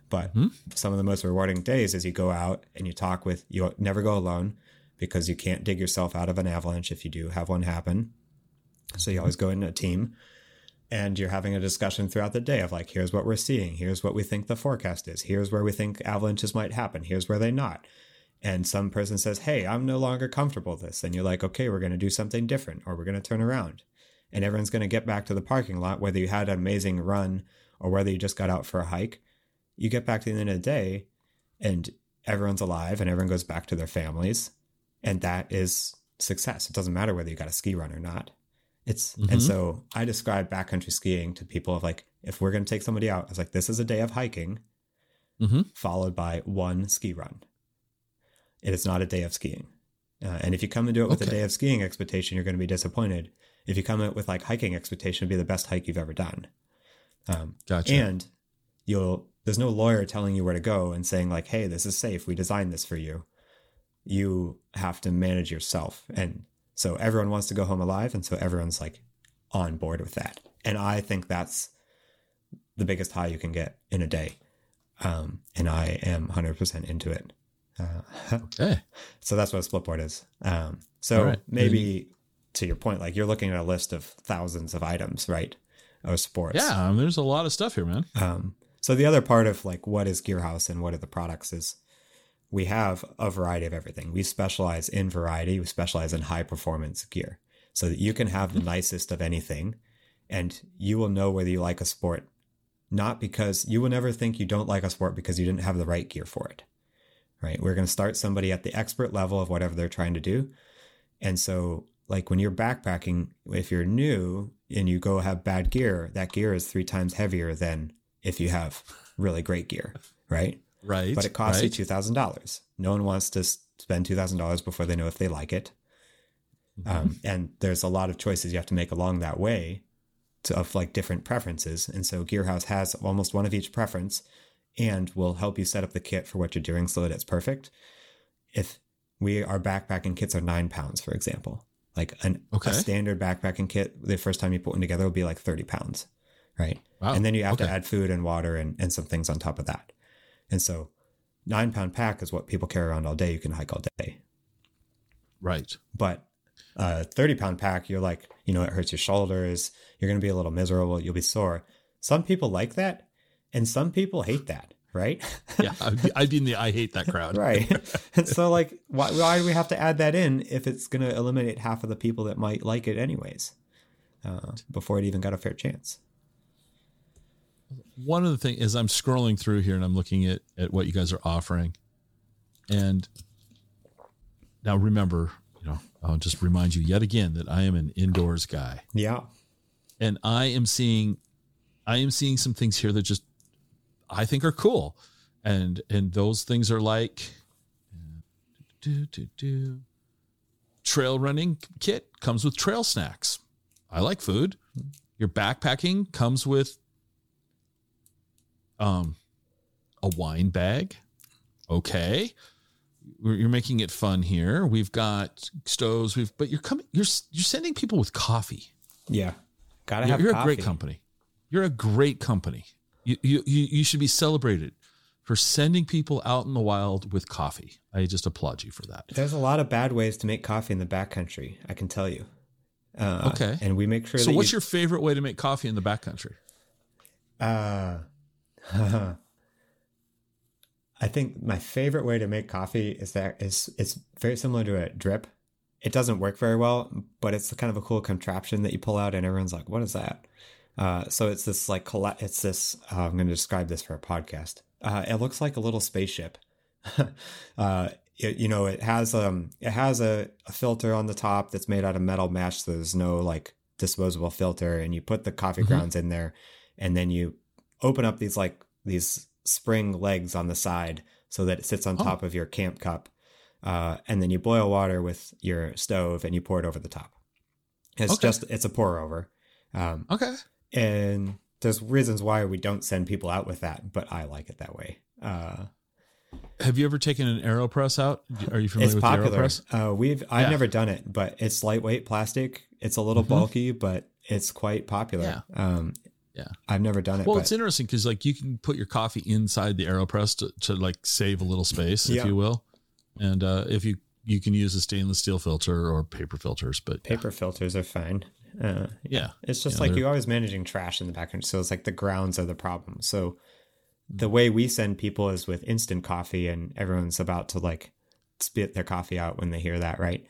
But mm-hmm. some of the most rewarding days is you go out and you talk with, you never go alone because you can't dig yourself out of an avalanche if you do have one happen. So you always go in a team. And you're having a discussion throughout the day of like, here's what we're seeing. Here's what we think the forecast is. Here's where we think avalanches might happen. Here's where they not. And some person says, hey, I'm no longer comfortable with this. And you're like, okay, we're going to do something different or we're going to turn around. And everyone's going to get back to the parking lot, whether you had an amazing run or whether you just got out for a hike. You get back to the end of the day and everyone's alive and everyone goes back to their families. And that is success. It doesn't matter whether you got a ski run or not. It's mm-hmm. And so I describe backcountry skiing to people of like, if we're going to take somebody out, it's like, this is a day of hiking mm-hmm. followed by one ski run. It is not a day of skiing. Uh, and if you come and do it with okay. a day of skiing expectation, you're going to be disappointed. If you come in with like hiking expectation, it'll be the best hike you've ever done. Um, gotcha. And you'll, there's no lawyer telling you where to go and saying like, hey, this is safe. We designed this for you. You have to manage yourself. And so everyone wants to go home alive. And so everyone's like on board with that. And I think that's the biggest high you can get in a day. Um, and I am one hundred percent into it. Uh, okay. So that's what a split board is. Um, so right. maybe mm-hmm. to your point, like you're looking at a list of thousands of items, right? Of sports. Yeah. I mean, there's a lot of stuff here, man. Um, so the other part of like, what is Gearhouse and what are the products is, we have a variety of everything. We specialize in variety. We specialize in high performance gear so that you can have the nicest of anything and you will know whether you like a sport, not because you will never think you don't like a sport because you didn't have the right gear for it, right? We're going to start somebody at the expert level of whatever they're trying to do. And so like when you're backpacking, if you're new and you go have bad gear, that gear is three times heavier than if you have really great gear, right? Right. But it costs right. you two thousand dollars. No one wants to spend two thousand dollars before they know if they like it. Mm-hmm. Um, and there's a lot of choices you have to make along that way to, of like different preferences. And so Gearhouse has almost one of each preference and will help you set up the kit for what you're doing so that it's perfect. If we our backpacking kits are nine pounds, for example, like an, okay. a standard backpacking kit, the first time you put one together will be like thirty pounds. Right. Wow. And then you have okay. to add food and water and, and some things on top of that. And so nine pound pack is what people carry around all day. You can hike all day. Right. But a thirty pound pack, you're like, you know, it hurts your shoulders. You're going to be a little miserable. You'll be sore. Some people like that. And some people hate that. Right. Yeah. I've been the, I hate that crowd. Right. And so like, why, why do we have to add that in if it's going to eliminate half of the people that might like it anyways, uh, before it even got a fair chance? One of the things is I'm scrolling through here and I'm looking at, at what you guys are offering. And now remember, you know, I'll just remind you yet again that I am an indoors guy. Yeah. And I am seeing, I am seeing some things here that just, I think are cool. And, and those things are like do, do, do, trail running kit comes with trail snacks. I like food. Your backpacking comes with, Um, a wine bag. Okay. You're making it fun here. We've got stoves. We've, but you're coming, you're, you're sending people with coffee. Yeah. Gotta have you're, you're coffee. You're a great company. You're a great company. You, you, you, you should be celebrated for sending people out in the wild with coffee. I just applaud you for that. There's a lot of bad ways to make coffee in the backcountry. I can tell you. Uh, okay. And we make sure. So that what's you... your favorite way to make coffee in the backcountry? Uh, I think my favorite way to make coffee is that is it's very similar to a drip. It doesn't work very well, but it's kind of a cool contraption that you pull out and everyone's like, what is that? Uh, so it's this like, it's this, uh, I'm going to describe this for a podcast. Uh, it looks like a little spaceship. uh, it, you know, it has, um, it has a, a filter on the top that's made out of metal mesh. So there's no like disposable filter, and you put the coffee mm-hmm. grounds in there, and then you open up these, like these spring legs on the side so that it sits on oh. top of your camp cup. Uh, and then you boil water with your stove and you pour it over the top. It's okay. just, it's a pour over. Um, okay. And there's reasons why we don't send people out with that, but I like it that way. Uh, Have you ever taken an AeroPress out? Are you familiar with the AeroPress? Uh, we've, I've yeah. never done it, but it's lightweight plastic. It's a little mm-hmm. bulky, but it's quite popular. Yeah. Um, yeah. I've never done it. Well, but it's interesting because like you can put your coffee inside the AeroPress to, to like save a little space, if yeah. you will. And uh, if you, you can use a stainless steel filter or paper filters, but paper yeah. filters are fine. Uh, yeah. It's just you know, like they're... you're always managing trash in the background. So it's like the grounds are the problem. So the way we send people is with instant coffee, and everyone's about to like spit their coffee out when they hear that, right?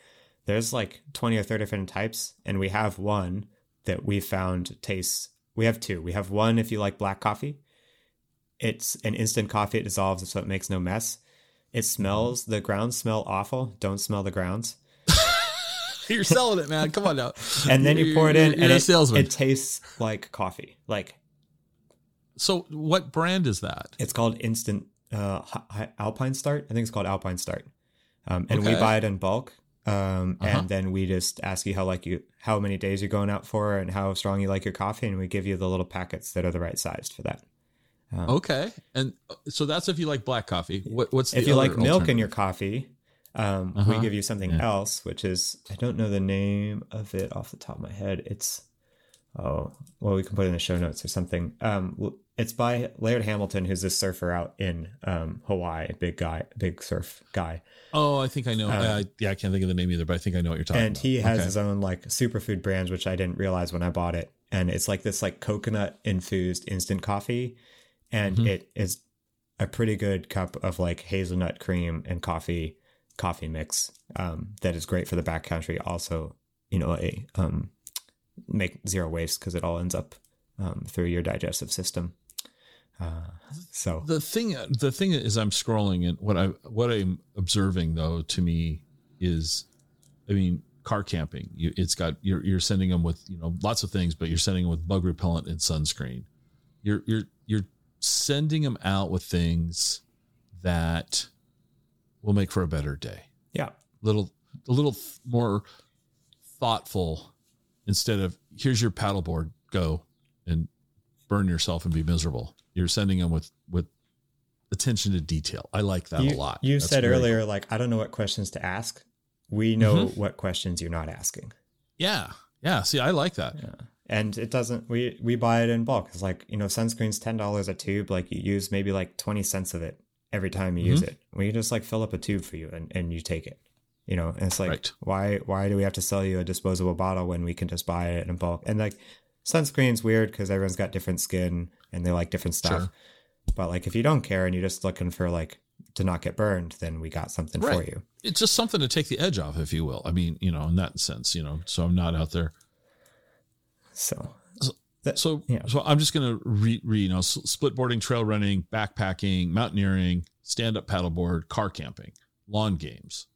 There's like twenty or thirty different types, and we have one that we found tastes. We have two. We have one if you like black coffee. It's an instant coffee. It dissolves, so it makes no mess. It smells. The grounds smell awful. Don't smell the grounds. You're selling it, man. Come on now. And then you pour it in, you're, you're and it, it tastes like coffee. Like, so what brand is that? It's called Instant uh, Alpine Start. I think it's called Alpine Start. Um, and okay. we buy it in bulk. Um, uh-huh. And then we just ask you how like you how many days you're going out for and how strong you like your coffee, and we give you the little packets that are the right size for that. Um, okay. And so that's if you like black coffee. What, what's the if you like milk in your coffee? Um, uh-huh. We give you something yeah. else, which is, I don't know the name of it off the top of my head. It's, oh, well, we can put it in the show notes or something. Um, it's by Laird Hamilton, who's this surfer out in um, Hawaii, big guy, big surf guy. Oh, I think I know. Um, I, yeah, I can't think of the name either, but I think I know what you're talking and about. And he has okay. his own like superfood brands, which I didn't realize when I bought it. And it's like this like coconut infused instant coffee. And mm-hmm. it is a pretty good cup of like hazelnut cream and coffee, coffee mix um, that is great for the backcountry. Also, you know, a, um, make zero waste because it all ends up um, through your digestive system. Uh, so the thing, the thing is, I'm scrolling, and what I what I'm observing though to me is, I mean, car camping. You, it's got you're you're sending them with you know lots of things, but you're sending them with bug repellent and sunscreen. You're you're you're sending them out with things that will make for a better day. Yeah. Little, a little th- more thoughtful instead of here's your paddleboard, go and burn yourself and be miserable. You're sending them with, with attention to detail. I like that you, a lot. You That's said earlier, cool. like, I don't know what questions to ask. We know mm-hmm. what questions you're not asking. Yeah. Yeah. See, I like that. Yeah. And it doesn't, we, we buy it in bulk. It's like, you know, sunscreen's ten dollars a tube. Like you use maybe like twenty cents of it every time you mm-hmm. use it. We just like fill up a tube for you and, and you take it, you know, and it's like, right. why, why do we have to sell you a disposable bottle when we can just buy it in bulk? And like sunscreen's weird because everyone's got different skin and they like different stuff. Sure. But like, if you don't care and you're just looking for like to not get burned, then we got something right. for you. It's just something to take the edge off, if you will. I mean, you know, in that sense, you know, so I'm not out there. So, that, so, yeah. so I'm just going to read, re, you know, split boarding, trail running, backpacking, mountaineering, stand up paddleboard, car camping, lawn games.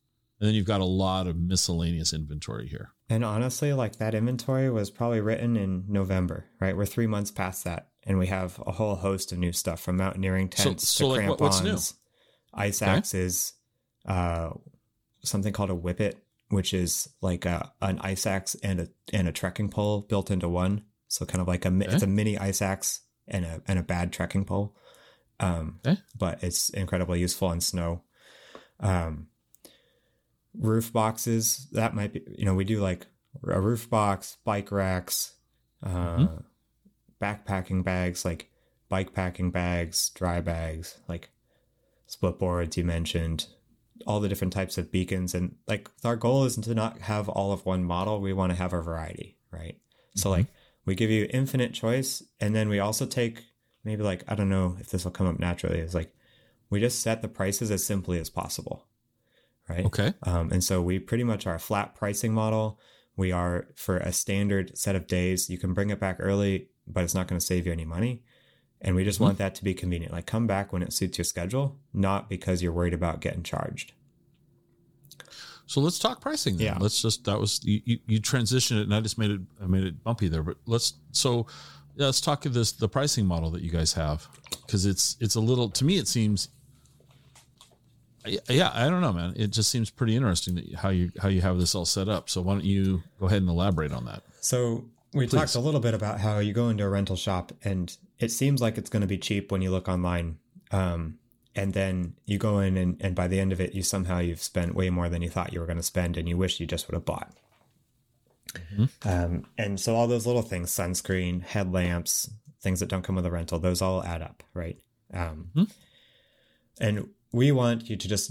And then you've got a lot of miscellaneous inventory here. And honestly, like that inventory was probably written in November, right? We're three months past that. And we have a whole host of new stuff from mountaineering tents so, so to like crampons, what's new? Ice okay. axes, uh, something called a whippet, which is like a, an ice axe and a and a trekking pole built into one. So kind of like a okay. it's a mini ice axe and a and a bad trekking pole. Um, okay. But it's incredibly useful in snow. Um, roof boxes, that might be, you know, we do like a roof box, bike racks, uh, mm-hmm. backpacking bags, like bike packing bags, dry bags, like split boards you mentioned, all the different types of beacons. And like, our goal isn't to not have all of one model. We want to have a variety, right? Mm-hmm. So like, we give you infinite choice. And then we also take maybe like, I don't know if this will come up naturally, is like, we just set the prices as simply as possible. Right. Okay. Um, and so we pretty much are a flat pricing model. We are for a standard set of days. You can bring it back early, but it's not going to save you any money. And we just want that to be convenient. Like, come back when it suits your schedule, not because you're worried about getting charged. So let's talk pricing then. Yeah. Let's just, that was, you, you, you transitioned it and I just made it, I made it bumpy there, but let's, so yeah, let's talk of this, the pricing model that you guys have. Cause it's, it's a little, to me, it seems, yeah, I don't know, man. It just seems pretty interesting that how you, how you have this all set up. So why don't you go ahead and elaborate on that? So we Please. talked a little bit about how you go into a rental shop and it seems like it's going to be cheap when you look online. Um, and then you go in and, and by the end of it, you somehow you've spent way more than you thought you were going to spend and you wish you just would have bought. Mm-hmm. Um, and so all those little things, sunscreen, headlamps, things that don't come with a rental, those all add up. Right. Um, mm-hmm. And we want you to just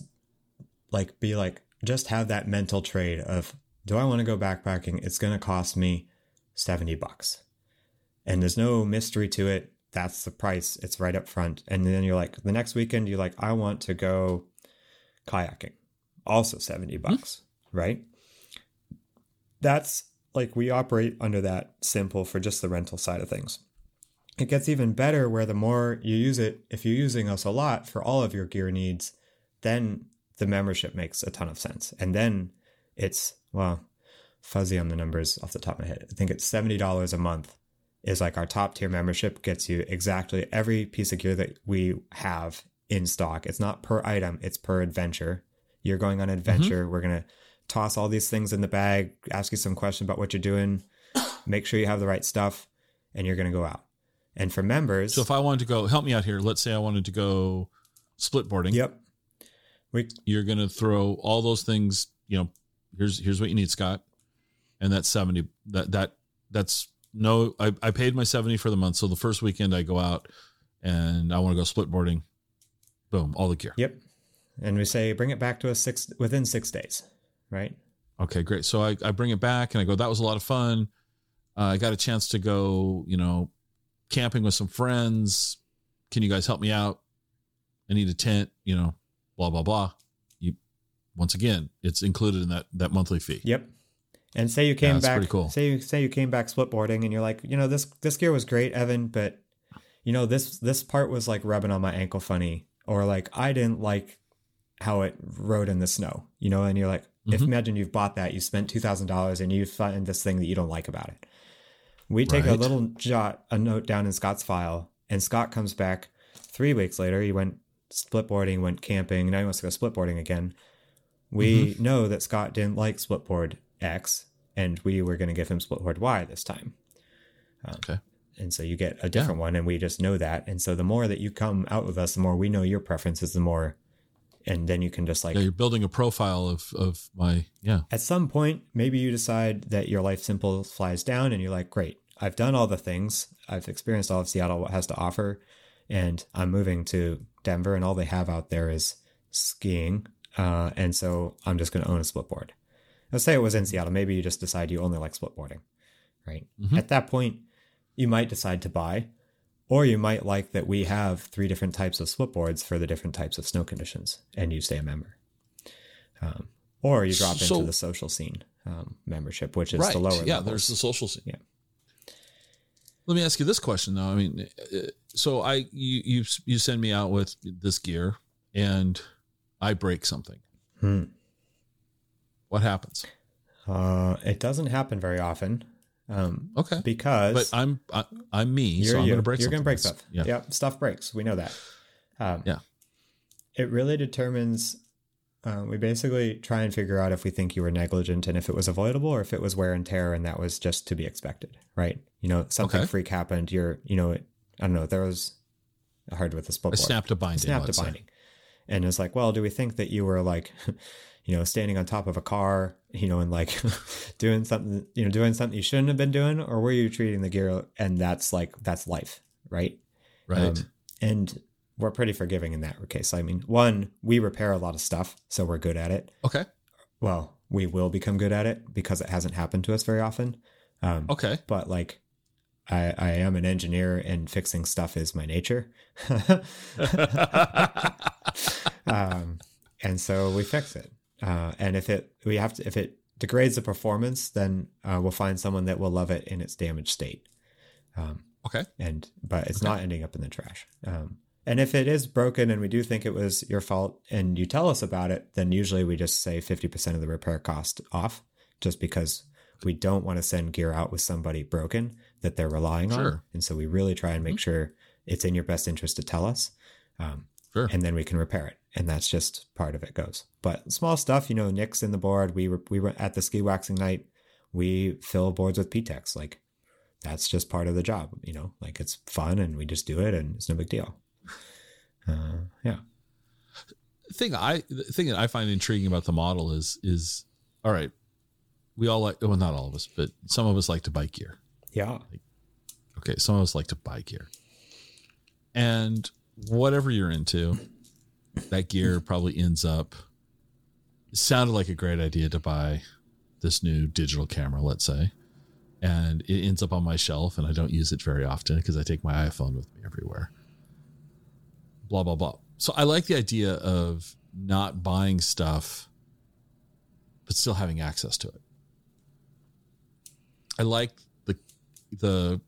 like, be like, just have that mental trade of, do I want to go backpacking? It's going to cost me seventy bucks. And there's no mystery to it. That's the price. It's right up front. And then you're like, the next weekend, you're like, I want to go kayaking. Also seventy bucks, mm-hmm. right? That's like, we operate under that simple for just the rental side of things. It gets even better where the more you use it, if you're using us a lot for all of your gear needs, then the membership makes a ton of sense. And then it's, well, fuzzy on the numbers off the top of my head. I think it's seventy dollars a month. Is like our top tier membership gets you exactly every piece of gear that we have in stock. It's not per item, it's per adventure. You're going on an adventure. Mm-hmm. We're going to toss all these things in the bag, ask you some questions about what you're doing, make sure you have the right stuff, and you're going to go out. And for members. So if I wanted to go, help me out here. Let's say I wanted to go split boarding. Yep. We, you're going to throw all those things, you know, here's, here's what you need, Scott. And that's seventy, that, that, that's, No, I, I paid my seventy for the month. So the first weekend I go out and I want to go split boarding. Boom, all the gear. Yep. And we say, bring it back to us six within six days, right? Okay, great. So I, I bring it back and I go, that was a lot of fun. Uh, I got a chance to go, you know, camping with some friends. Can you guys help me out? I need a tent, you know, blah, blah, blah. You, once again, it's included in that, that monthly fee. Yep. And say you came yeah, back, cool. say you say you came back split boarding and you're like, you know, this, this gear was great, Evan, but you know, this, this part was like rubbing on my ankle funny, or like, I didn't like how it rode in the snow, you know? And you're like, mm-hmm. if imagine you've bought that, you spent two thousand dollars and you find this thing that you don't like about it. We take right. a little jot, a note down in Scott's file, and Scott comes back three weeks later. He went split boarding, went camping. Now he wants to go split boarding again. We mm-hmm. know that Scott didn't like split board X, and we were going to give him split board Y this time. Um, okay. And so you get a different yeah. one, and we just know that. And so the more that you come out with us, the more we know your preferences, the more, and then you can just like, yeah, you're building a profile of, of my, yeah. At some point, maybe you decide that your life simple flies down and you're like, great, I've done all the things. I've experienced all of Seattle, what has to offer. And I'm moving to Denver and all they have out there is skiing. Uh, and so I'm just going to own a split board. Let's say it was in Seattle. Maybe you just decide you only like split boarding, right? Mm-hmm. At that point, you might decide to buy, or you might like that we have three different types of split boards for the different types of snow conditions, and you stay a member. Um, or you drop so, into the social scene um, membership, which is right. the lower level. Yeah, levels. There's the social scene. Yeah. Let me ask you this question, though. I mean, so I you you, you send me out with this gear, and I break something. Hmm. What happens? Uh, it doesn't happen very often. Um, okay. Because but I'm, I, I'm me. You're, so I'm you, going to break you're something. You're going to break stuff. Yeah. Yep. Stuff breaks. We know that. Um, yeah. It really determines, uh, we basically try and figure out if we think you were negligent and if it was avoidable or if it was wear and tear and that was just to be expected, right? You know, something okay. freak happened. You're, you know, it, I don't know. There was hard with the split board. I snapped a binding. I snapped a binding. Say. And it's like, well, do we think that you were like... you know, standing on top of a car, you know, and like doing something, you know, doing something you shouldn't have been doing, or were you treating the gear? And that's like, that's life. Right. Right. Um, and we're pretty forgiving in that case. I mean, one, we repair a lot of stuff, so we're good at it. Okay. Well, we will become good at it because it hasn't happened to us very often. Um, okay. But like, I, I am an engineer, and fixing stuff is my nature. um, and so we fix it. Uh, and if it we have to if it degrades the performance, then uh, we'll find someone that will love it in its damaged state. Um, okay. And but it's okay. not ending up in the trash. Um, and if it is broken, and we do think it was your fault, and you tell us about it, then usually we just say fifty percent of the repair cost off, just because we don't want to send gear out with somebody broken that they're relying sure. on. And so we really try and make mm-hmm. sure it's in your best interest to tell us, um, sure. and then we can repair it. And that's just part of it goes, but small stuff, you know, nicks in the board. We were, we were at the ski waxing night. We fill boards with P-Tex. Like that's just part of the job, you know, like it's fun and we just do it and it's no big deal. Uh, yeah. Thing I, the thing that I find intriguing about the model is, is all right. We all like, well, not all of us, but some of us like to buy gear. Yeah. Like, okay. Some of us like to buy gear, and whatever you're into, that gear probably ends up, it sounded like a great idea to buy this new digital camera, let's say, and it ends up on my shelf and I don't use it very often because I take my iPhone with me everywhere, blah, blah, blah. So I like the idea of not buying stuff, but still having access to it. I like the, the,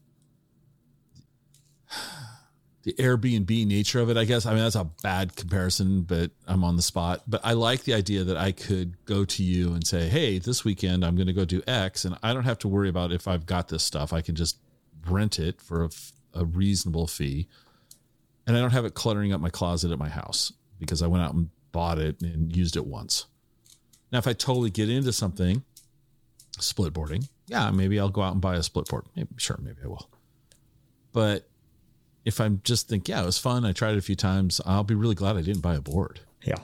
the Airbnb nature of it, I guess. I mean, that's a bad comparison, but I'm on the spot. But I like the idea that I could go to you and say, hey, this weekend I'm going to go do X, and I don't have to worry about if I've got this stuff. I can just rent it for a, a reasonable fee. And I don't have it cluttering up my closet at my house because I went out and bought it and used it once. Now, if I totally get into something, split boarding, yeah, maybe I'll go out and buy a split board. Maybe, sure, maybe I will. But if I'm just think, yeah, it was fun, I tried it a few times, I'll be really glad I didn't buy a board. Yeah.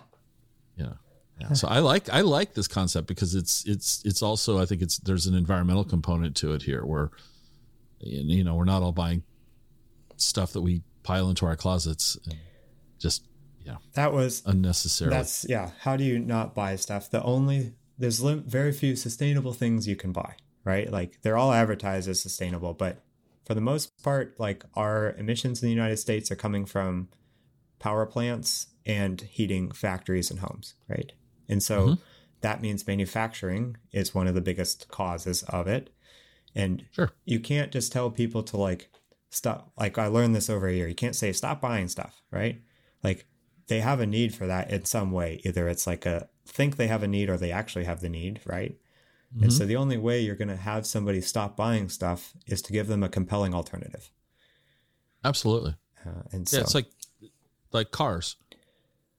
Yeah. yeah. So I like, I like this concept because it's, it's, it's also, I think it's, there's an environmental component to it here where, you know, we're not all buying stuff that we pile into our closets and just, yeah, that was unnecessary. That's yeah. How do you not buy stuff? The only, there's lim- very few sustainable things you can buy, right? Like they're all advertised as sustainable, but for the most part, like our emissions in the United States are coming from power plants and heating factories and homes, right? And so mm-hmm. that means manufacturing is one of the biggest causes of it. And sure. you can't just tell people to like stop. Like I learned this over a year. You can't say stop buying stuff, right? Like they have a need for that in some way. Either it's like a think they have a need or they actually have the need, right? And mm-hmm. so the only way you're going to have somebody stop buying stuff is to give them a compelling alternative. Absolutely. Uh, and yeah, so it's like, like cars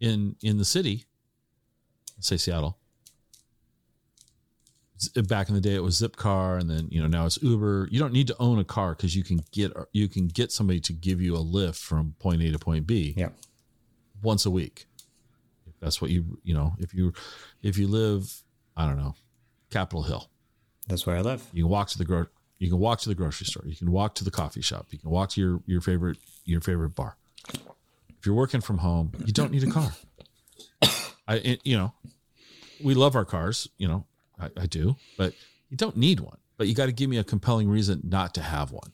in, in the city, let's say Seattle. Back in the day, it was Zipcar. And then, you know, now it's Uber. You don't need to own a car because you can get, you can get somebody to give you a lift from point A to point B yeah. once a week. If that's what you, you know, if you, if you live, I don't know, Capitol Hill. That's where I live. You can walk to the gro- you can walk to the grocery store. You can walk to the coffee shop. You can walk to your, your favorite your favorite bar. If you're working from home, you don't need a car. I it, you know, we love our cars, you know, I, I do, but you don't need one. But you got to give me a compelling reason not to have one.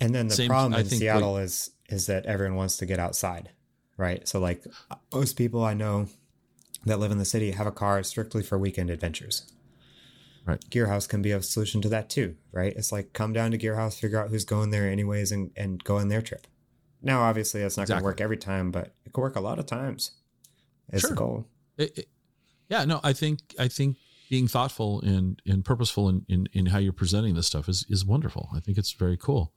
And then the Same, problem in Seattle like, is is that everyone wants to get outside, right? So like most people I know that live in the city have a car strictly for weekend adventures. Right. Gearhouse can be a solution to that too, right? It's like come down to Gearhouse, figure out who's going there anyways, and, and go on their trip. Now, obviously, that's not exactly. going to work every time, but it could work a lot of times. It's sure. the goal. It, it, yeah, no, I think I think being thoughtful and and purposeful in, in in how you're presenting this stuff is is wonderful. I think it's very cool.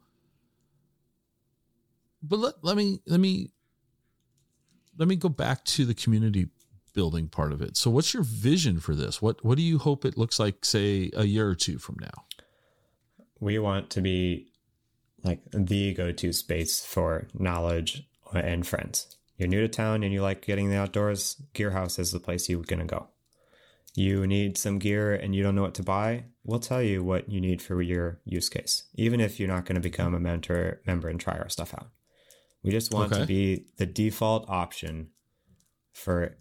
But let let me let me let me go back to the community building part of it. So what's your vision for this? What what do you hope it looks like, say, a year or two from now? We want to be like the go-to space for knowledge and friends. You're new to town and you like getting the outdoors, Gearhouse is the place you're going to go. You need some gear and you don't know what to buy, we'll tell you what you need for your use case, even if you're not going to become a mentor member and try our stuff out. We just want okay. to be the default option for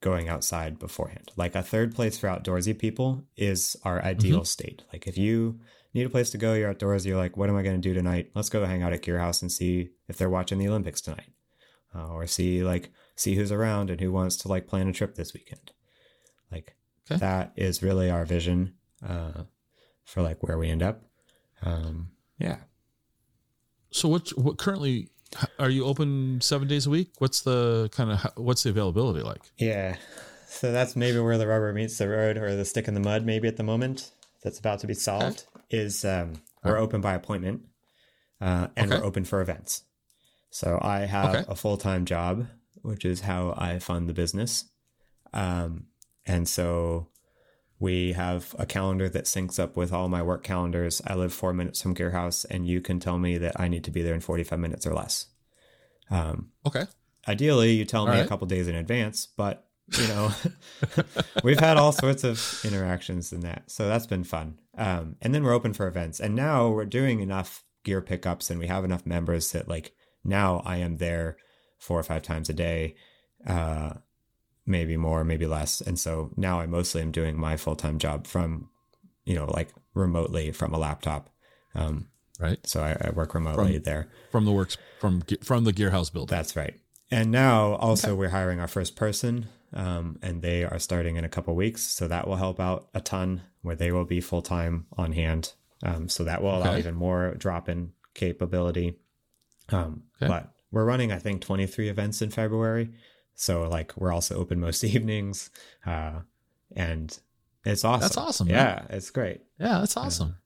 going outside beforehand. Like a third place for outdoorsy people is our ideal mm-hmm. state. Like if you need a place to go, you're outdoors, you're like, what am I going to do tonight? Let's go hang out at Gearhouse and see if they're watching the Olympics tonight. Uh, or see like see who's around and who wants to like plan a trip this weekend. Like okay. that is really our vision uh, for like where we end up. Um, yeah. So what, what currently are you open seven days a week? What's the kind of, what's the availability like? Yeah. So that's maybe where the rubber meets the road, or the stick in the mud maybe at the moment that's about to be solved okay. is um, we're okay. open by appointment uh, and okay. we're open for events. So I have okay. a full-time job, which is how I fund the business. Um, and so we have a calendar that syncs up with all my work calendars. I live four minutes from Gearhouse, and you can tell me that I need to be there in forty-five minutes or less. Um, okay. Ideally, you tell all me right. a couple days in advance, but, you know, we've had all sorts of interactions in that. So that's been fun. Um, and then we're open for events. And now we're doing enough gear pickups, and we have enough members that, like, now I am there four or five times a day, uh, maybe more, maybe less. And so now I mostly am doing my full-time job from, you know, like remotely from a laptop. Um, right. So I, I work remotely from, there. From the works, from, from the Gearhouse building. That's right. And now also okay. we're hiring our first person, um, and they are starting in a couple of weeks. So that will help out a ton, where they will be full-time on hand. Um, so that will allow okay. even more drop-in capability. Um, okay. But we're running, I think, twenty-three events in February. So like we're also open most evenings, uh, and it's awesome. That's awesome. Yeah, man. It's great. Yeah, that's awesome.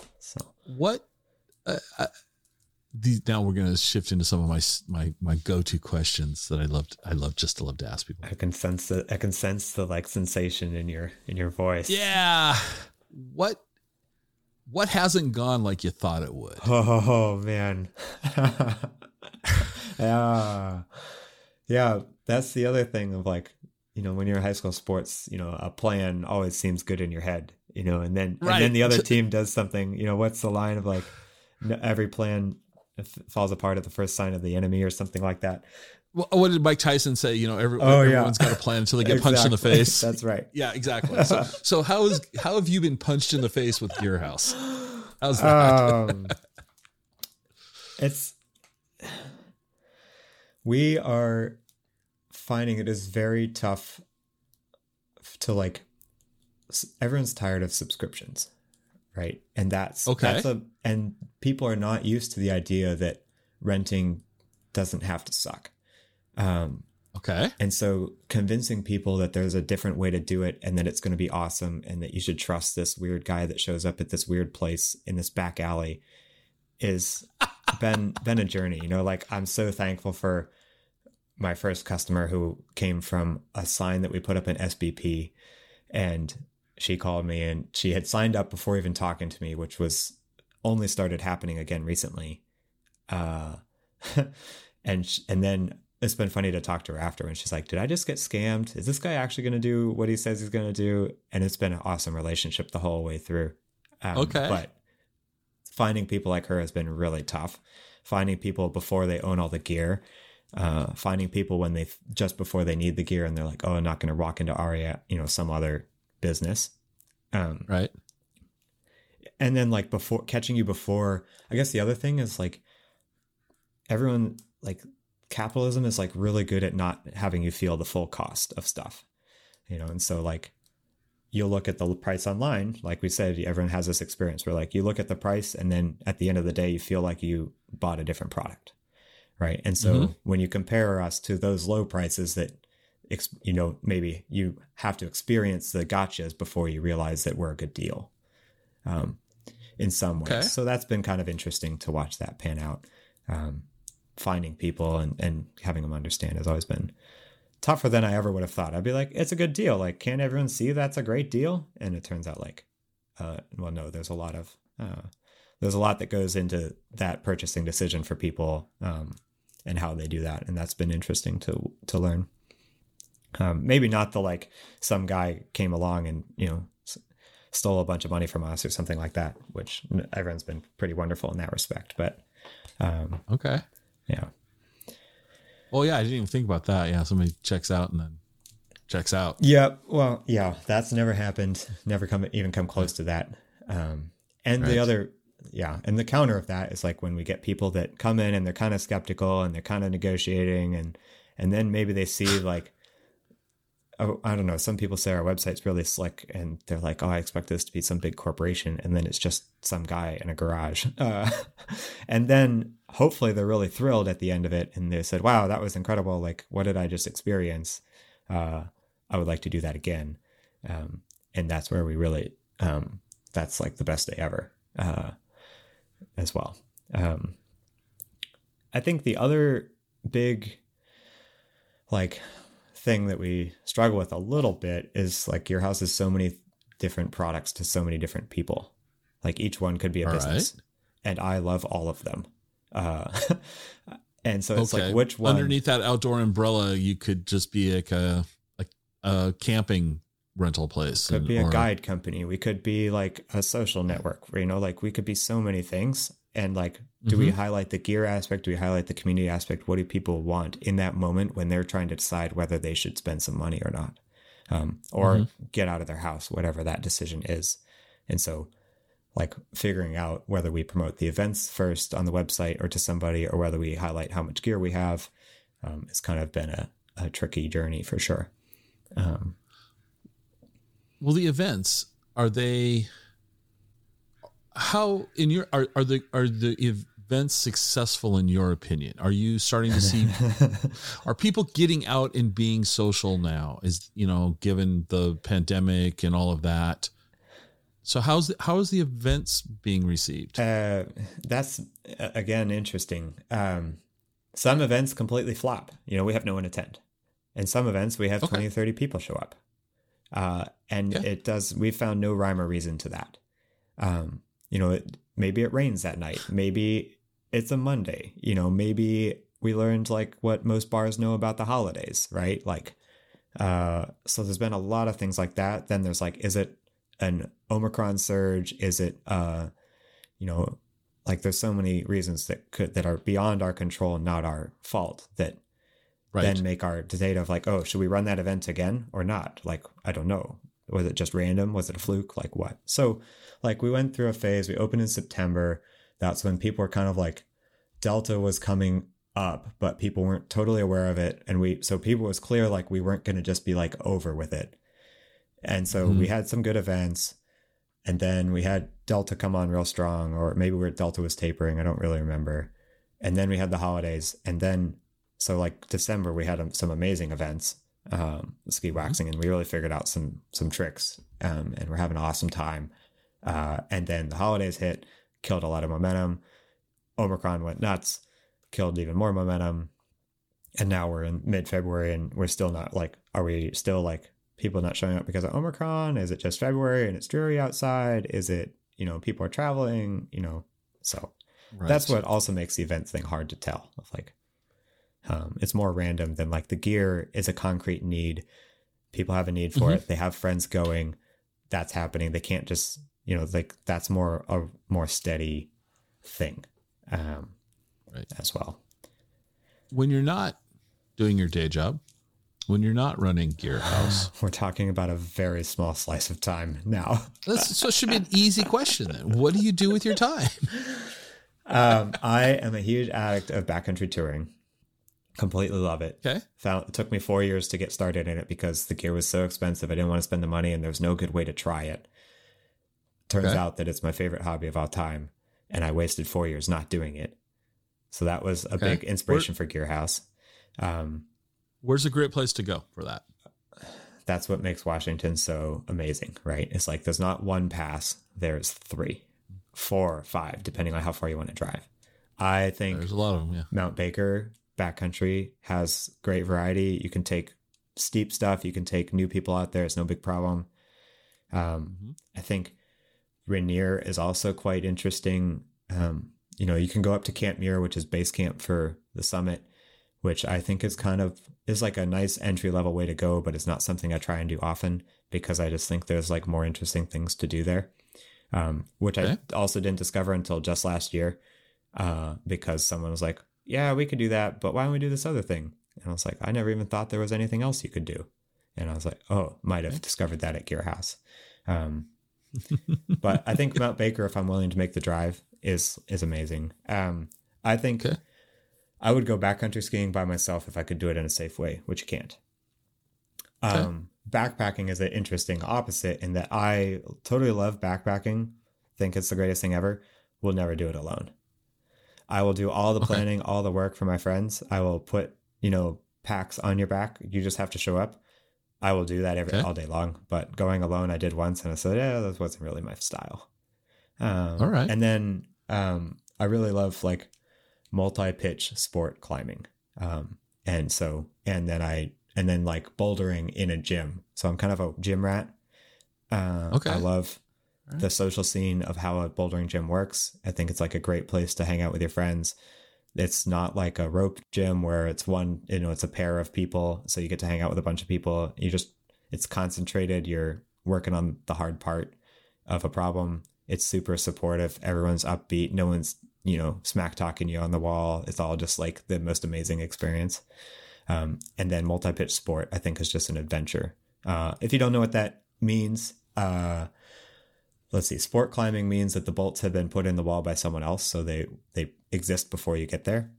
Uh, so what? Uh, I, these, now we're gonna shift into some of my my my go-to questions that I loved. I love just to love to ask people. I can sense the I can sense the like sensation in your in your voice. Yeah. What? What hasn't gone like you thought it would? Oh, man. yeah. yeah, that's the other thing of like, you know, when you're in high school sports, you know, a plan always seems good in your head, you know, and then right. and then the other team does something, you know, what's the line of like every plan falls apart at the first sign of the enemy or something like that. Well, what did Mike Tyson say? You know, every, oh, everyone's yeah. got a plan until they get exactly. punched in the face. That's right. Yeah, exactly. So, so how is how have you been punched in the face with Gearhouse? How's that? Um, it's we are finding it is very tough to like. Everyone's tired of subscriptions, right? And that's okay. That's a, and people are not used to the idea that renting doesn't have to suck. Um, okay. And so convincing people that there's a different way to do it, and that it's going to be awesome, and that you should trust this weird guy that shows up at this weird place in this back alley is been, been a journey, you know, like I'm so thankful for my first customer who came from a sign that we put up in S B P, and she called me and she had signed up before even talking to me, which was only started happening again recently. Uh, and, sh- and then, it's been funny to talk to her after when she's like, did I just get scammed? Is this guy actually going to do what he says he's going to do? And it's been an awesome relationship the whole way through. Um, okay. But finding people like her has been really tough. Finding people before they own all the gear, uh, finding people when they, just before they need the gear and they're like, oh, I'm not going to walk into R E I, you know, some other business. Um, right. And then like before catching you before, I guess the other thing is like everyone like, capitalism is like really good at not having you feel the full cost of stuff, you know? And so like, you'll look at the price online. Like we said, everyone has this experience where like you look at the price and then at the end of the day, you feel like you bought a different product. Right. And so mm-hmm. when you compare us to those low prices that, you know, maybe you have to experience the gotchas before you realize that we're a good deal um, in some ways. Okay. So that's been kind of interesting to watch that pan out. Um, finding people and, and having them understand has always been tougher than I ever would have thought. I'd be like, it's a good deal. Like, can't everyone see that's a great deal? And it turns out like, uh, well, no, there's a lot of, uh, there's a lot that goes into that purchasing decision for people, um, and how they do that. And that's been interesting to, to learn. Um, maybe not the, like some guy came along and, you know, s- stole a bunch of money from us or something like that, which everyone's been pretty wonderful in that respect, but, um, okay. Yeah. Well, yeah, I didn't even think about that. Yeah, somebody checks out and then checks out. Yeah, well, yeah, that's never happened. Never come even come close to that. Um, and right. the other, yeah, and the counter of that is like when we get people that come in and they're kind of skeptical and they're kind of negotiating, and and then maybe they see like, oh, I don't know, some people say our website's really slick, and they're like, oh, I expect this to be some big corporation, and then it's just some guy in a garage. Uh, and then hopefully they're really thrilled at the end of it, and they said, wow, that was incredible. Like, what did I just experience? Uh, I would like to do that again. Um, and that's where we really, um, that's like the best day ever, uh, as well. Um, I think the other big, like, thing that we struggle with a little bit is like Gearhouse has so many different products to so many different people. Like each one could be a all business, right. And I love all of them. Uh, and so it's okay. Like which one underneath that outdoor umbrella, you could just be like a, a, a camping rental place. Could and, be a or... guide company. We could be like a social network where, you know, like we could be so many things. And like, do mm-hmm. we highlight the gear aspect? Do we highlight the community aspect? What do people want in that moment when they're trying to decide whether they should spend some money or not, um, or mm-hmm. get out of their house, whatever that decision is. And so like figuring out whether we promote the events first on the website or to somebody, or whether we highlight how much gear we have, um, it's kind of been a, a tricky journey for sure. Um, well, the events, are they... How in your are, are the are the events successful in your opinion? Are you starting to see are people getting out and being social now? Is you know given the pandemic and all of that? So how's the, how is the events being received? Uh, that's again interesting. Um, some events completely flop. You know we have no one attend, and some events we have okay. twenty, thirty people show up, uh, and yeah. it does. We found no rhyme or reason to that. Um, You know, it, maybe it rains that night. Maybe it's a Monday. You know, maybe we learned like what most bars know about the holidays, right? Like, uh, so there's been a lot of things like that. Then there's like, is it an Omicron surge? Is it, uh, you know, like there's so many reasons that could, that are beyond our control and not our fault that right. then make our data of like, oh, should we run that event again or not? Like, I don't know. Was it just random? Was it a fluke? Like what? So like we went through a phase, we opened in September. That's when people were kind of like Delta was coming up, but people weren't totally aware of it. And we, so people was clear, like we weren't going to just be like over with it. And so mm-hmm. we had some good events, and then we had Delta come on real strong, or maybe where Delta was tapering. I don't really remember. And then we had the holidays. And then, so like December, we had some amazing events. um ski waxing, and we really figured out some some tricks, um and we're having an awesome time, uh and then the holidays hit, killed a lot of momentum. Omicron went nuts, killed even more momentum, and now we're in mid-February and we're still not like, are we still like people not showing up because of Omicron? Is it just February and it's dreary outside? Is it, you know, people are traveling, you know? So right. that's what also makes the events thing hard to tell of like, Um, it's more random than like the gear is a concrete need. People have a need for mm-hmm. it. They have friends going. That's happening. They can't just, you know, like that's more a more steady thing um, right. as well. When you're not doing your day job, when you're not running Gearhouse, we're talking about a very small slice of time now. That's, so it should be an easy question then. What do you do with your time? um, I am a huge addict of backcountry touring. Completely love it. Okay. Found, it took me four years to get started in it because the gear was so expensive. I didn't want to spend the money, and there was no good way to try it. Turns okay. out that it's my favorite hobby of all time, and I wasted four years not doing it. So that was a okay. big inspiration Where, for Gearhouse. Um, where's a great place to go for that? That's what makes Washington so amazing, right? It's like there's not one pass. There's three, four, five, depending on how far you want to drive. I think there's a lot of them, yeah. Mount Baker backcountry has great variety. You can take steep stuff. You can take new people out there. It's no big problem. Um, mm-hmm. I think Rainier is also quite interesting. Um, you know, you can go up to Camp Muir, which is base camp for the summit, which I think is kind of is like a nice entry level way to go, but it's not something I try and do often because I just think there's like more interesting things to do there, um, which okay. I also didn't discover until just last year uh, because someone was like, yeah, we could do that, but why don't we do this other thing? And I was like, I never even thought there was anything else you could do. And I was like, oh, might have discovered that at Gearhouse. Um, but I think Mount Baker, if I'm willing to make the drive, is is amazing. Um, I think okay. I would go backcountry skiing by myself if I could do it in a safe way, which you can't. Okay. Um, backpacking is an interesting opposite in that I totally love backpacking, think it's the greatest thing ever. We'll never do it alone. I will do all the planning, okay. all the work for my friends. I will put, you know, packs on your back. You just have to show up. I will do that every okay. all day long, but going alone, I did once and I said, yeah, that wasn't really my style. Um, all right. And then, um, I really love like multi-pitch sport climbing. Um, and so, and then I, and then like bouldering in a gym. So I'm kind of a gym rat. Uh, okay. I love right. the social scene of how a bouldering gym works. I think it's like a great place to hang out with your friends. It's not like a rope gym where it's one, you know, it's a pair of people. So you get to hang out with a bunch of people. You just, it's concentrated. You're working on the hard part of a problem. It's super supportive. Everyone's upbeat. No one's, you know, smack talking you on the wall. It's all just like the most amazing experience. Um, and then multi-pitch sport, I think, is just an adventure. Uh, if you don't know what that means, uh, let's see, sport climbing means that the bolts have been put in the wall by someone else. So they, they exist before you get there.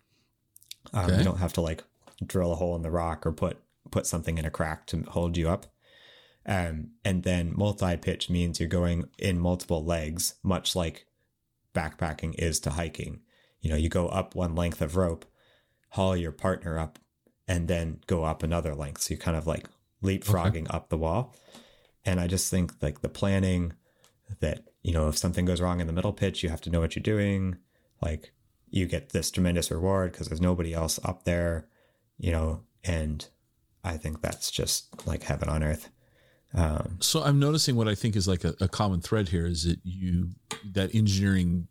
Um, okay. You don't have to like drill a hole in the rock or put, put something in a crack to hold you up. Um, and then multi-pitch means you're going in multiple legs, much like backpacking is to hiking. You know, you go up one length of rope, haul your partner up, and then go up another length. So you're kind of like leapfrogging okay. up the wall. And I just think like the planning that, you know, if something goes wrong in the middle pitch, you have to know what you're doing. Like you get this tremendous reward because there's nobody else up there, you know, and I think that's just like heaven on earth. Um, so I'm noticing what I think is like a, a common thread here is that you, that engineering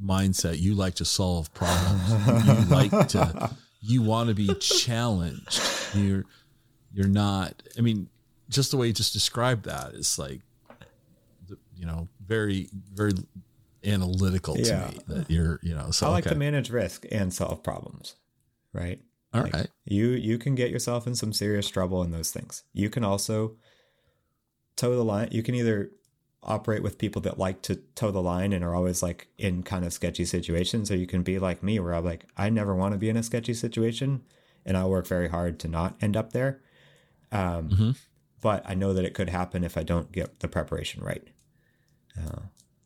mindset, you like to solve problems. You like to... You want to be challenged. You're, you're not, I mean, just the way you just described that is like, you know, very, very analytical to yeah. me that you're, you know, so I like okay. to manage risk and solve problems, right? All like right. You, you can get yourself in some serious trouble in those things. You can also toe the line. You can either operate with people that like to toe the line and are always like in kind of sketchy situations. Or you can be like me where I'm like, I never want to be in a sketchy situation and I'll work very hard to not end up there. Um, mm-hmm. But I know that it could happen if I don't get the preparation right. Uh,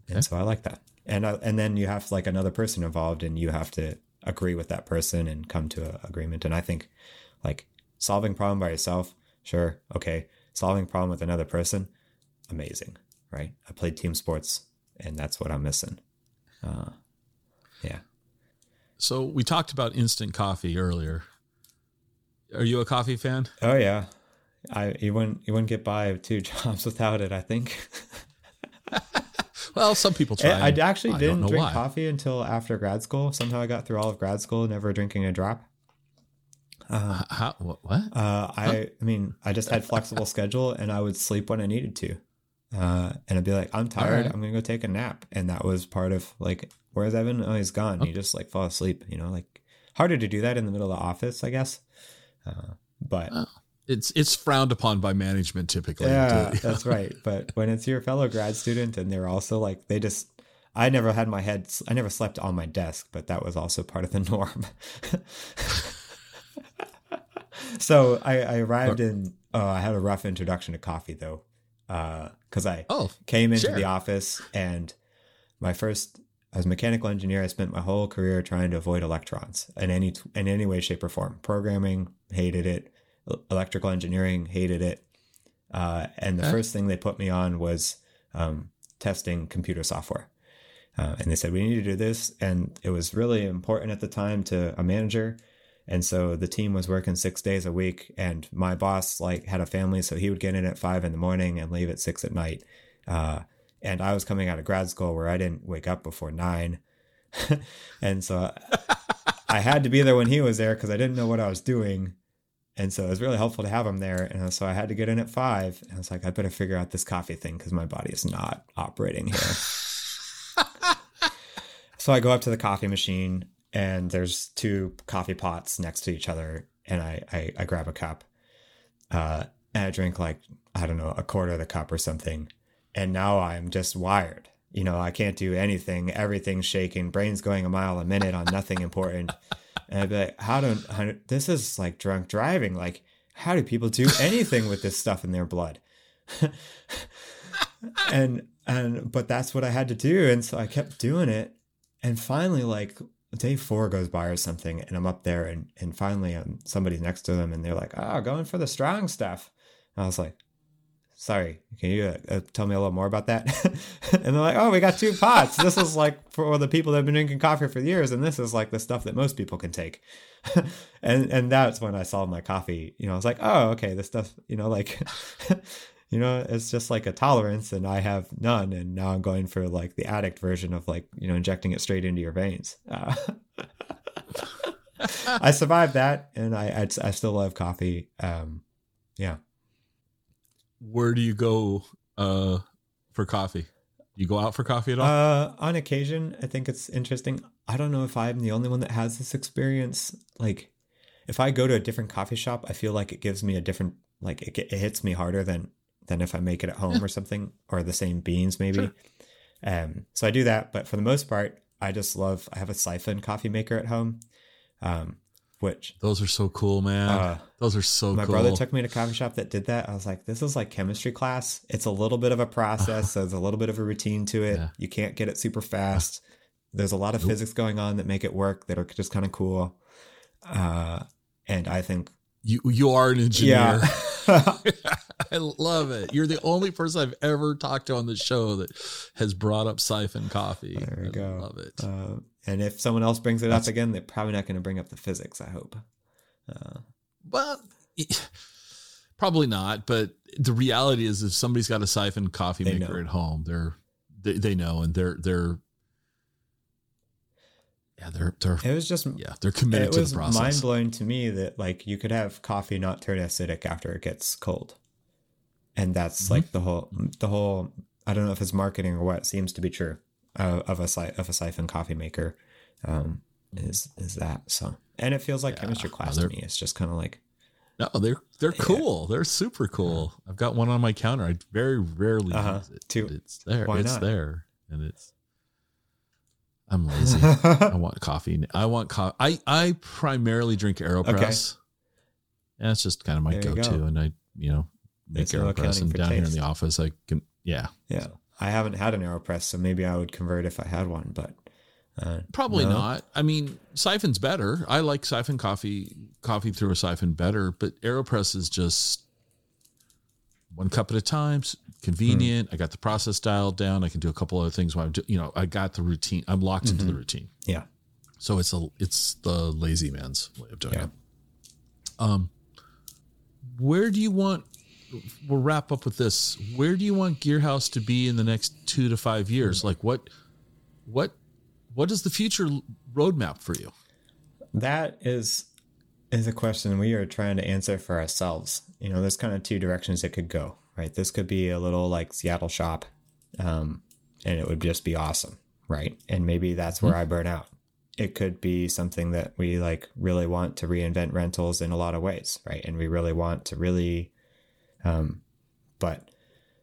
and okay. so I like that. And, I, and then you have like another person involved and you have to agree with that person and come to an agreement. And I think like solving problem by yourself. Sure. Okay. Solving problem with another person. Amazing. Right. I played team sports and that's what I'm missing. Uh, yeah. So we talked about instant coffee earlier. Are you a coffee fan? Oh yeah. I, you wouldn't, you wouldn't get by two jobs without it, I think. Well, some people try. I, I actually I didn't drink why. coffee until after grad school. Somehow I got through all of grad school, never drinking a drop. Uh, How, what? what? Uh, I, huh? I mean, I just had flexible schedule and I would sleep when I needed to. Uh, and I'd be like, I'm tired. Right. I'm going to go take a nap. And that was part of like, where's Evan? Oh, he's gone. Okay. You just like fall asleep, you know, like harder to do that in the middle of the office, I guess. Uh, but oh, it's, it's frowned upon by management typically. Yeah, to, that's know. right. But when it's your fellow grad student and they're also like, they just, I never had my head, I never slept on my desk, but that was also part of the norm. So I, I arrived in, oh, I had a rough introduction to coffee though. Uh, cause I oh, came into sure. the office and my first, as a mechanical engineer, I spent my whole career trying to avoid electrons in any, in any way, shape or form. Programming, hated it. Electrical engineering, hated it. Uh, and the okay. first thing they put me on was, um, testing computer software. Uh, and they said, we need to do this. And it was really important at the time to a manager. And so the team was working six days a week and my boss like had a family. So he would get in at five in the morning and leave at six at night. Uh, and I was coming out of grad school where I didn't wake up before nine. And so I had to be there when he was there because I didn't know what I was doing. And so it was really helpful to have him there. And so I had to get in at five. And I was like, I better figure out this coffee thing because my body is not operating here. So I go up to the coffee machine. and there's two coffee pots next to each other, and I, I, I grab a cup, uh, and I drink like, I don't know, a quarter of the cup or something. And now I'm just wired. You know, I can't do anything. Everything's shaking. Brain's going a mile a minute on nothing important. And I'd be like, how do, how, this is like drunk driving. Like, how do people do anything with this stuff in their blood? and, and, but that's what I had to do. And so I kept doing it. And finally, like, day four goes by or something, and I'm up there, and, and finally um, somebody's next to them, and they're like, oh, going for the strong stuff. And I was like, sorry, can you uh, tell me a little more about that? And they're like, oh, we got two pots. This is like for the people that have been drinking coffee for years, and this is like the stuff that most people can take. and and that's when I saw my coffee. You know, I was like, oh, okay, this stuff, you know, like... You know, it's just like a tolerance, and I have none. And now I'm going for like the addict version of like, you know, injecting it straight into your veins. Uh, I survived that, and I, I I still love coffee. Um, yeah. Where do you go uh, for coffee? You go out for coffee at all? Uh, on occasion, I think it's interesting. I don't know if I'm the only one that has this experience. Like, if I go to a different coffee shop, I feel like it gives me a different, like it, it hits me harder than. than if I make it at home or something, or the same beans maybe. Sure. Um, so I do that. But for the most part, I just love, I have a siphon coffee maker at home, um, which. Those are so cool, man. Uh, Those are so my cool. My brother took me to a coffee shop that did that. I was like, this is like chemistry class. It's a little bit of a process. So there's a little bit of a routine to it. Yeah. You can't get it super fast. There's a lot of nope. physics going on that make it work that are just kind of cool. Uh, and I think. You, you are an engineer. Yeah. I love it. You're the only person I've ever talked to on the show that has brought up siphon coffee. There we I go. Love it. Uh, and if someone else brings it That's, up again, they're probably not going to bring up the physics, I hope. Uh, well, probably not. But the reality is, if somebody's got a siphon coffee maker know. at home, they're they, they know, and they're they're yeah they're they're it was just yeah they're committed it to was the process. Mind blowing to me that like you could have coffee not turn acidic after it gets cold. And that's mm-hmm. like the whole, the whole, I don't know if it's marketing or what, seems to be true uh, of a of a siphon coffee maker um, is, is that. So, and it feels like yeah. chemistry class no, to me. It's just kind of like, no, they're, they're cool. Yeah. They're super cool. I've got one on my counter. I very rarely uh-huh. use it. Two. It's there. Why it's not? There. And it's, I'm lazy. I want coffee. I want coffee. I, I primarily drink AeroPress. Okay. And that's just kind of my go-to. Go. And I, you know, make AeroPress, and down taste. Here in the office I can yeah yeah so. I haven't had an AeroPress, so maybe I would convert if I had one, but uh, probably no. not I mean siphon's better. I like siphon coffee coffee through a siphon better, but AeroPress is just one cup at a time, convenient. hmm. I got the process dialed down. I can do a couple other things while I'm do, you know I got the routine. I'm locked mm-hmm. into the routine. Yeah so it's a it's the lazy man's way of doing yeah. it. Um where do you want We'll wrap up with this. Where do you want Gearhouse to be in the next two to five years? Like what, what, what is the future roadmap for you? That is, is a question we are trying to answer for ourselves. You know, there's kind of two directions it could go, right? This could be a little like Seattle shop. Um, and it would just be awesome. Right. And maybe that's where mm-hmm. I burn out. It could be something that we like really want to reinvent rentals in a lot of ways. Right. And we really want to really, Um, but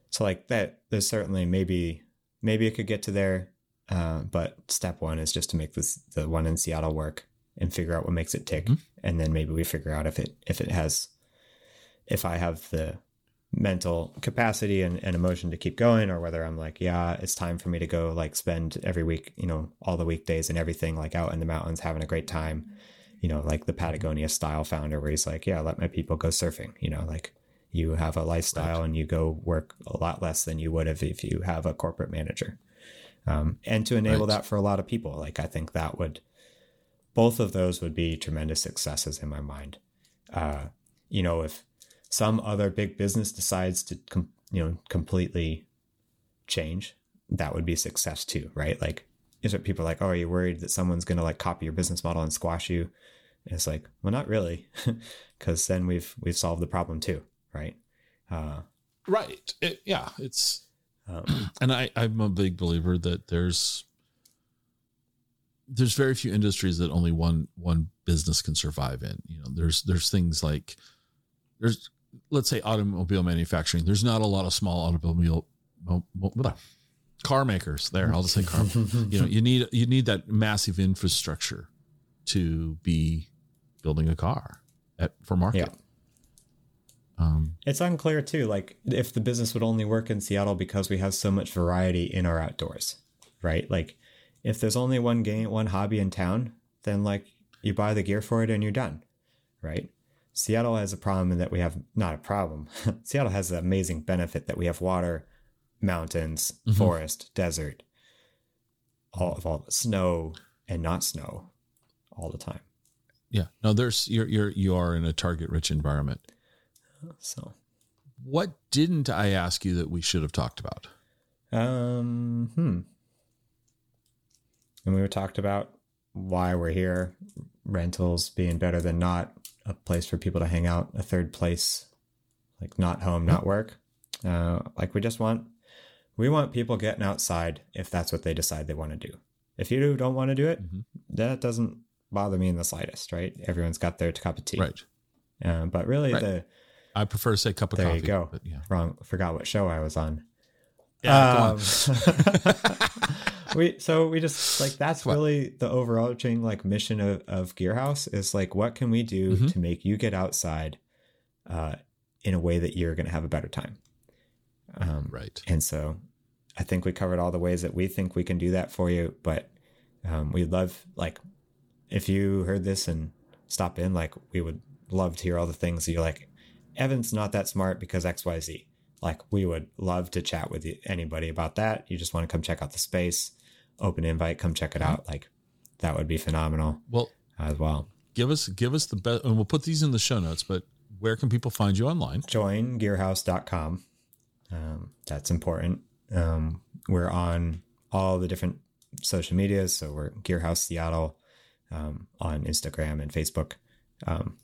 so like that, there's certainly maybe, maybe it could get to there. Uh, but step one is just to make this, the one in Seattle work and figure out what makes it tick. Mm-hmm. And then maybe we figure out if it, if it has, if I have the mental capacity and, and emotion to keep going, or whether I'm like, yeah, it's time for me to go like spend every week, you know, all the weekdays and everything like out in the mountains, having a great time, you know, like the Patagonia style founder where he's like, yeah, let my people go surfing, you know, like. You have a lifestyle right. and you go work a lot less than you would have if you have a corporate manager. Um, and to enable right. that for a lot of people, like I think that would, both of those would be tremendous successes in my mind. Uh, you know, if some other big business decides to, com- you know, completely change, that would be success too, right? Like, is it people like, oh, are you worried that someone's going to like copy your business model and squash you? And it's like, well, not really, because then we've we've solved the problem too. Right. Uh, right. It, yeah. It's, um, and I, I'm a big believer that there's, there's very few industries that only one one business can survive in. You know, there's there's things like there's let's say automobile manufacturing. There's not a lot of small automobile mo, mo, blah, car makers there. I'll just say car. You know, you need you need that massive infrastructure to be building a car at for market. Yeah. Um, it's unclear too, like if the business would only work in Seattle because we have so much variety in our outdoors, right? Like if there's only one game, one hobby in town, then like you buy the gear for it and you're done, right? Seattle has a problem in that we have not a problem. Seattle has an amazing benefit that we have water, mountains, mm-hmm. forest, desert, all of all snow and not snow all the time. Yeah, no, there's you're you're you are in a target rich environment. So what didn't I ask you that we should have talked about? Um, hmm. And we were talked about why we're here, rentals being better than not, a place for people to hang out, a third place, like not home, not work. Uh, like we just want, we want people getting outside if that's what they decide they want to do. If you don't want to do it, mm-hmm. that doesn't bother me in the slightest, right? Everyone's got their cup of tea. Right. Uh, but really right. the... I prefer to say cup of there coffee. There you go. But yeah. Wrong. Forgot what show I was on. Yeah, um, we so we just like that's what? really the overarching like mission of, of Gearhouse is like what can we do mm-hmm. to make you get outside uh, in a way that you're going to have a better time. Um, right. And so I think we covered all the ways that we think we can do that for you. But um, we'd love like if you heard this and stop in, like we would love to hear all the things that you're like. Evan's not that smart because X Y Z. Like we would love to chat with you, anybody about that. You just want to come check out the space, open invite, come check it out. Like that would be phenomenal. Well, as well, give us, give us the best, and we'll put these in the show notes, but where can people find you online? join gearhouse dot com. Um, that's important. Um, we're on all the different social medias. So we're Gearhouse Seattle, um, on Instagram and Facebook. Um,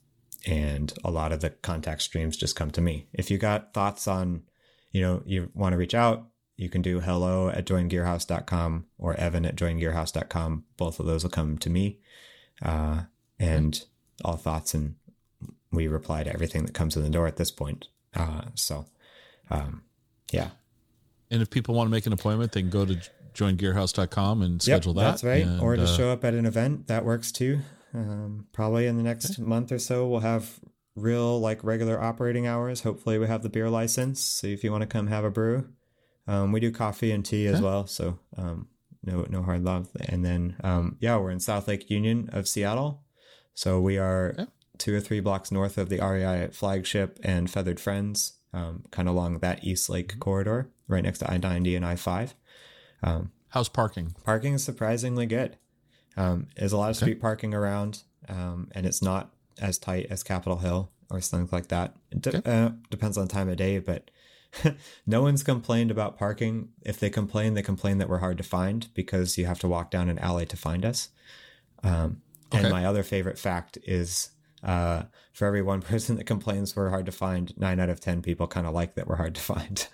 And a lot of the contact streams just come to me. If you got thoughts on, you know, you want to reach out, you can do hello at join gearhouse dot com or Evan at join gearhouse dot com. Both of those will come to me. Uh, and all thoughts, and we reply to everything that comes in the door at this point. Uh, so, um, yeah. And if people want to make an appointment, they can go to join gearhouse dot com and schedule yep, that. That's right. And, or to uh, show up at an event. That works too. Um, probably in the next okay. month or so, we'll have real, like regular operating hours. Hopefully we have the beer license. So if you want to come have a brew, um, we do coffee and tea okay. as well. So, um, no, no hard love. And then, um, yeah, we're in South Lake Union of Seattle. So we are okay. two or three blocks north of the R E I at Flagship and Feathered Friends, um, kind of along that East Lake mm-hmm. corridor, right next to I ninety and I five. Um, how's parking? Parking is surprisingly good. Um, there's a lot of okay. street parking around, um, and it's not as tight as Capitol Hill or things like that. It de- okay. uh, depends on time of day, but no one's complained about parking. If they complain, they complain that we're hard to find because you have to walk down an alley to find us. Um, okay. And my other favorite fact is uh, for every one person that complains we're hard to find, nine out of ten people kind of like that we're hard to find.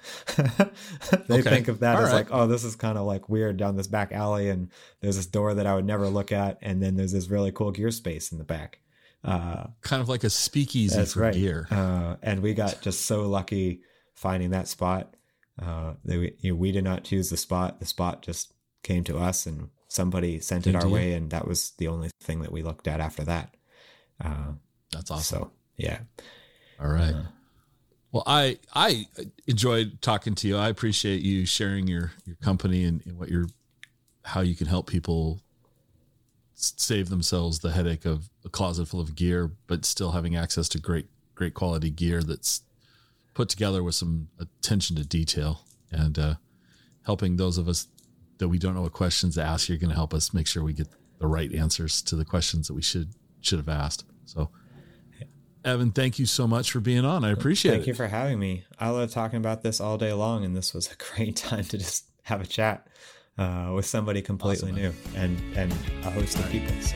They okay. think of that All as right. like, oh, this is kind of like weird down this back alley, and there's this door that I would never look at, and then there's this really cool gear space in the back. Uh, kind of like a speakeasy that's for right. gear. Uh, and we got just so lucky finding that spot. Uh, they, you know, we did not choose the spot. The spot just came to us, and somebody sent it Indeed. our way, and that was the only thing that we looked at after that. Uh, that's awesome. So, yeah. All right. Uh, well, I, I enjoyed talking to you. I appreciate you sharing your, your company and, and what your, how you can help people save themselves the headache of a closet full of gear, but still having access to great, great quality gear that's put together with some attention to detail, and, uh, helping those of us that we don't know what questions to ask. You're going to help us make sure we get the right answers to the questions that we should, should have asked. So, Evan, thank you so much for being on. I appreciate thank it. Thank you for having me. I love talking about this all day long, and this was a great time to just have a chat uh, with somebody completely awesome, new man. and and a host all of right. people. So.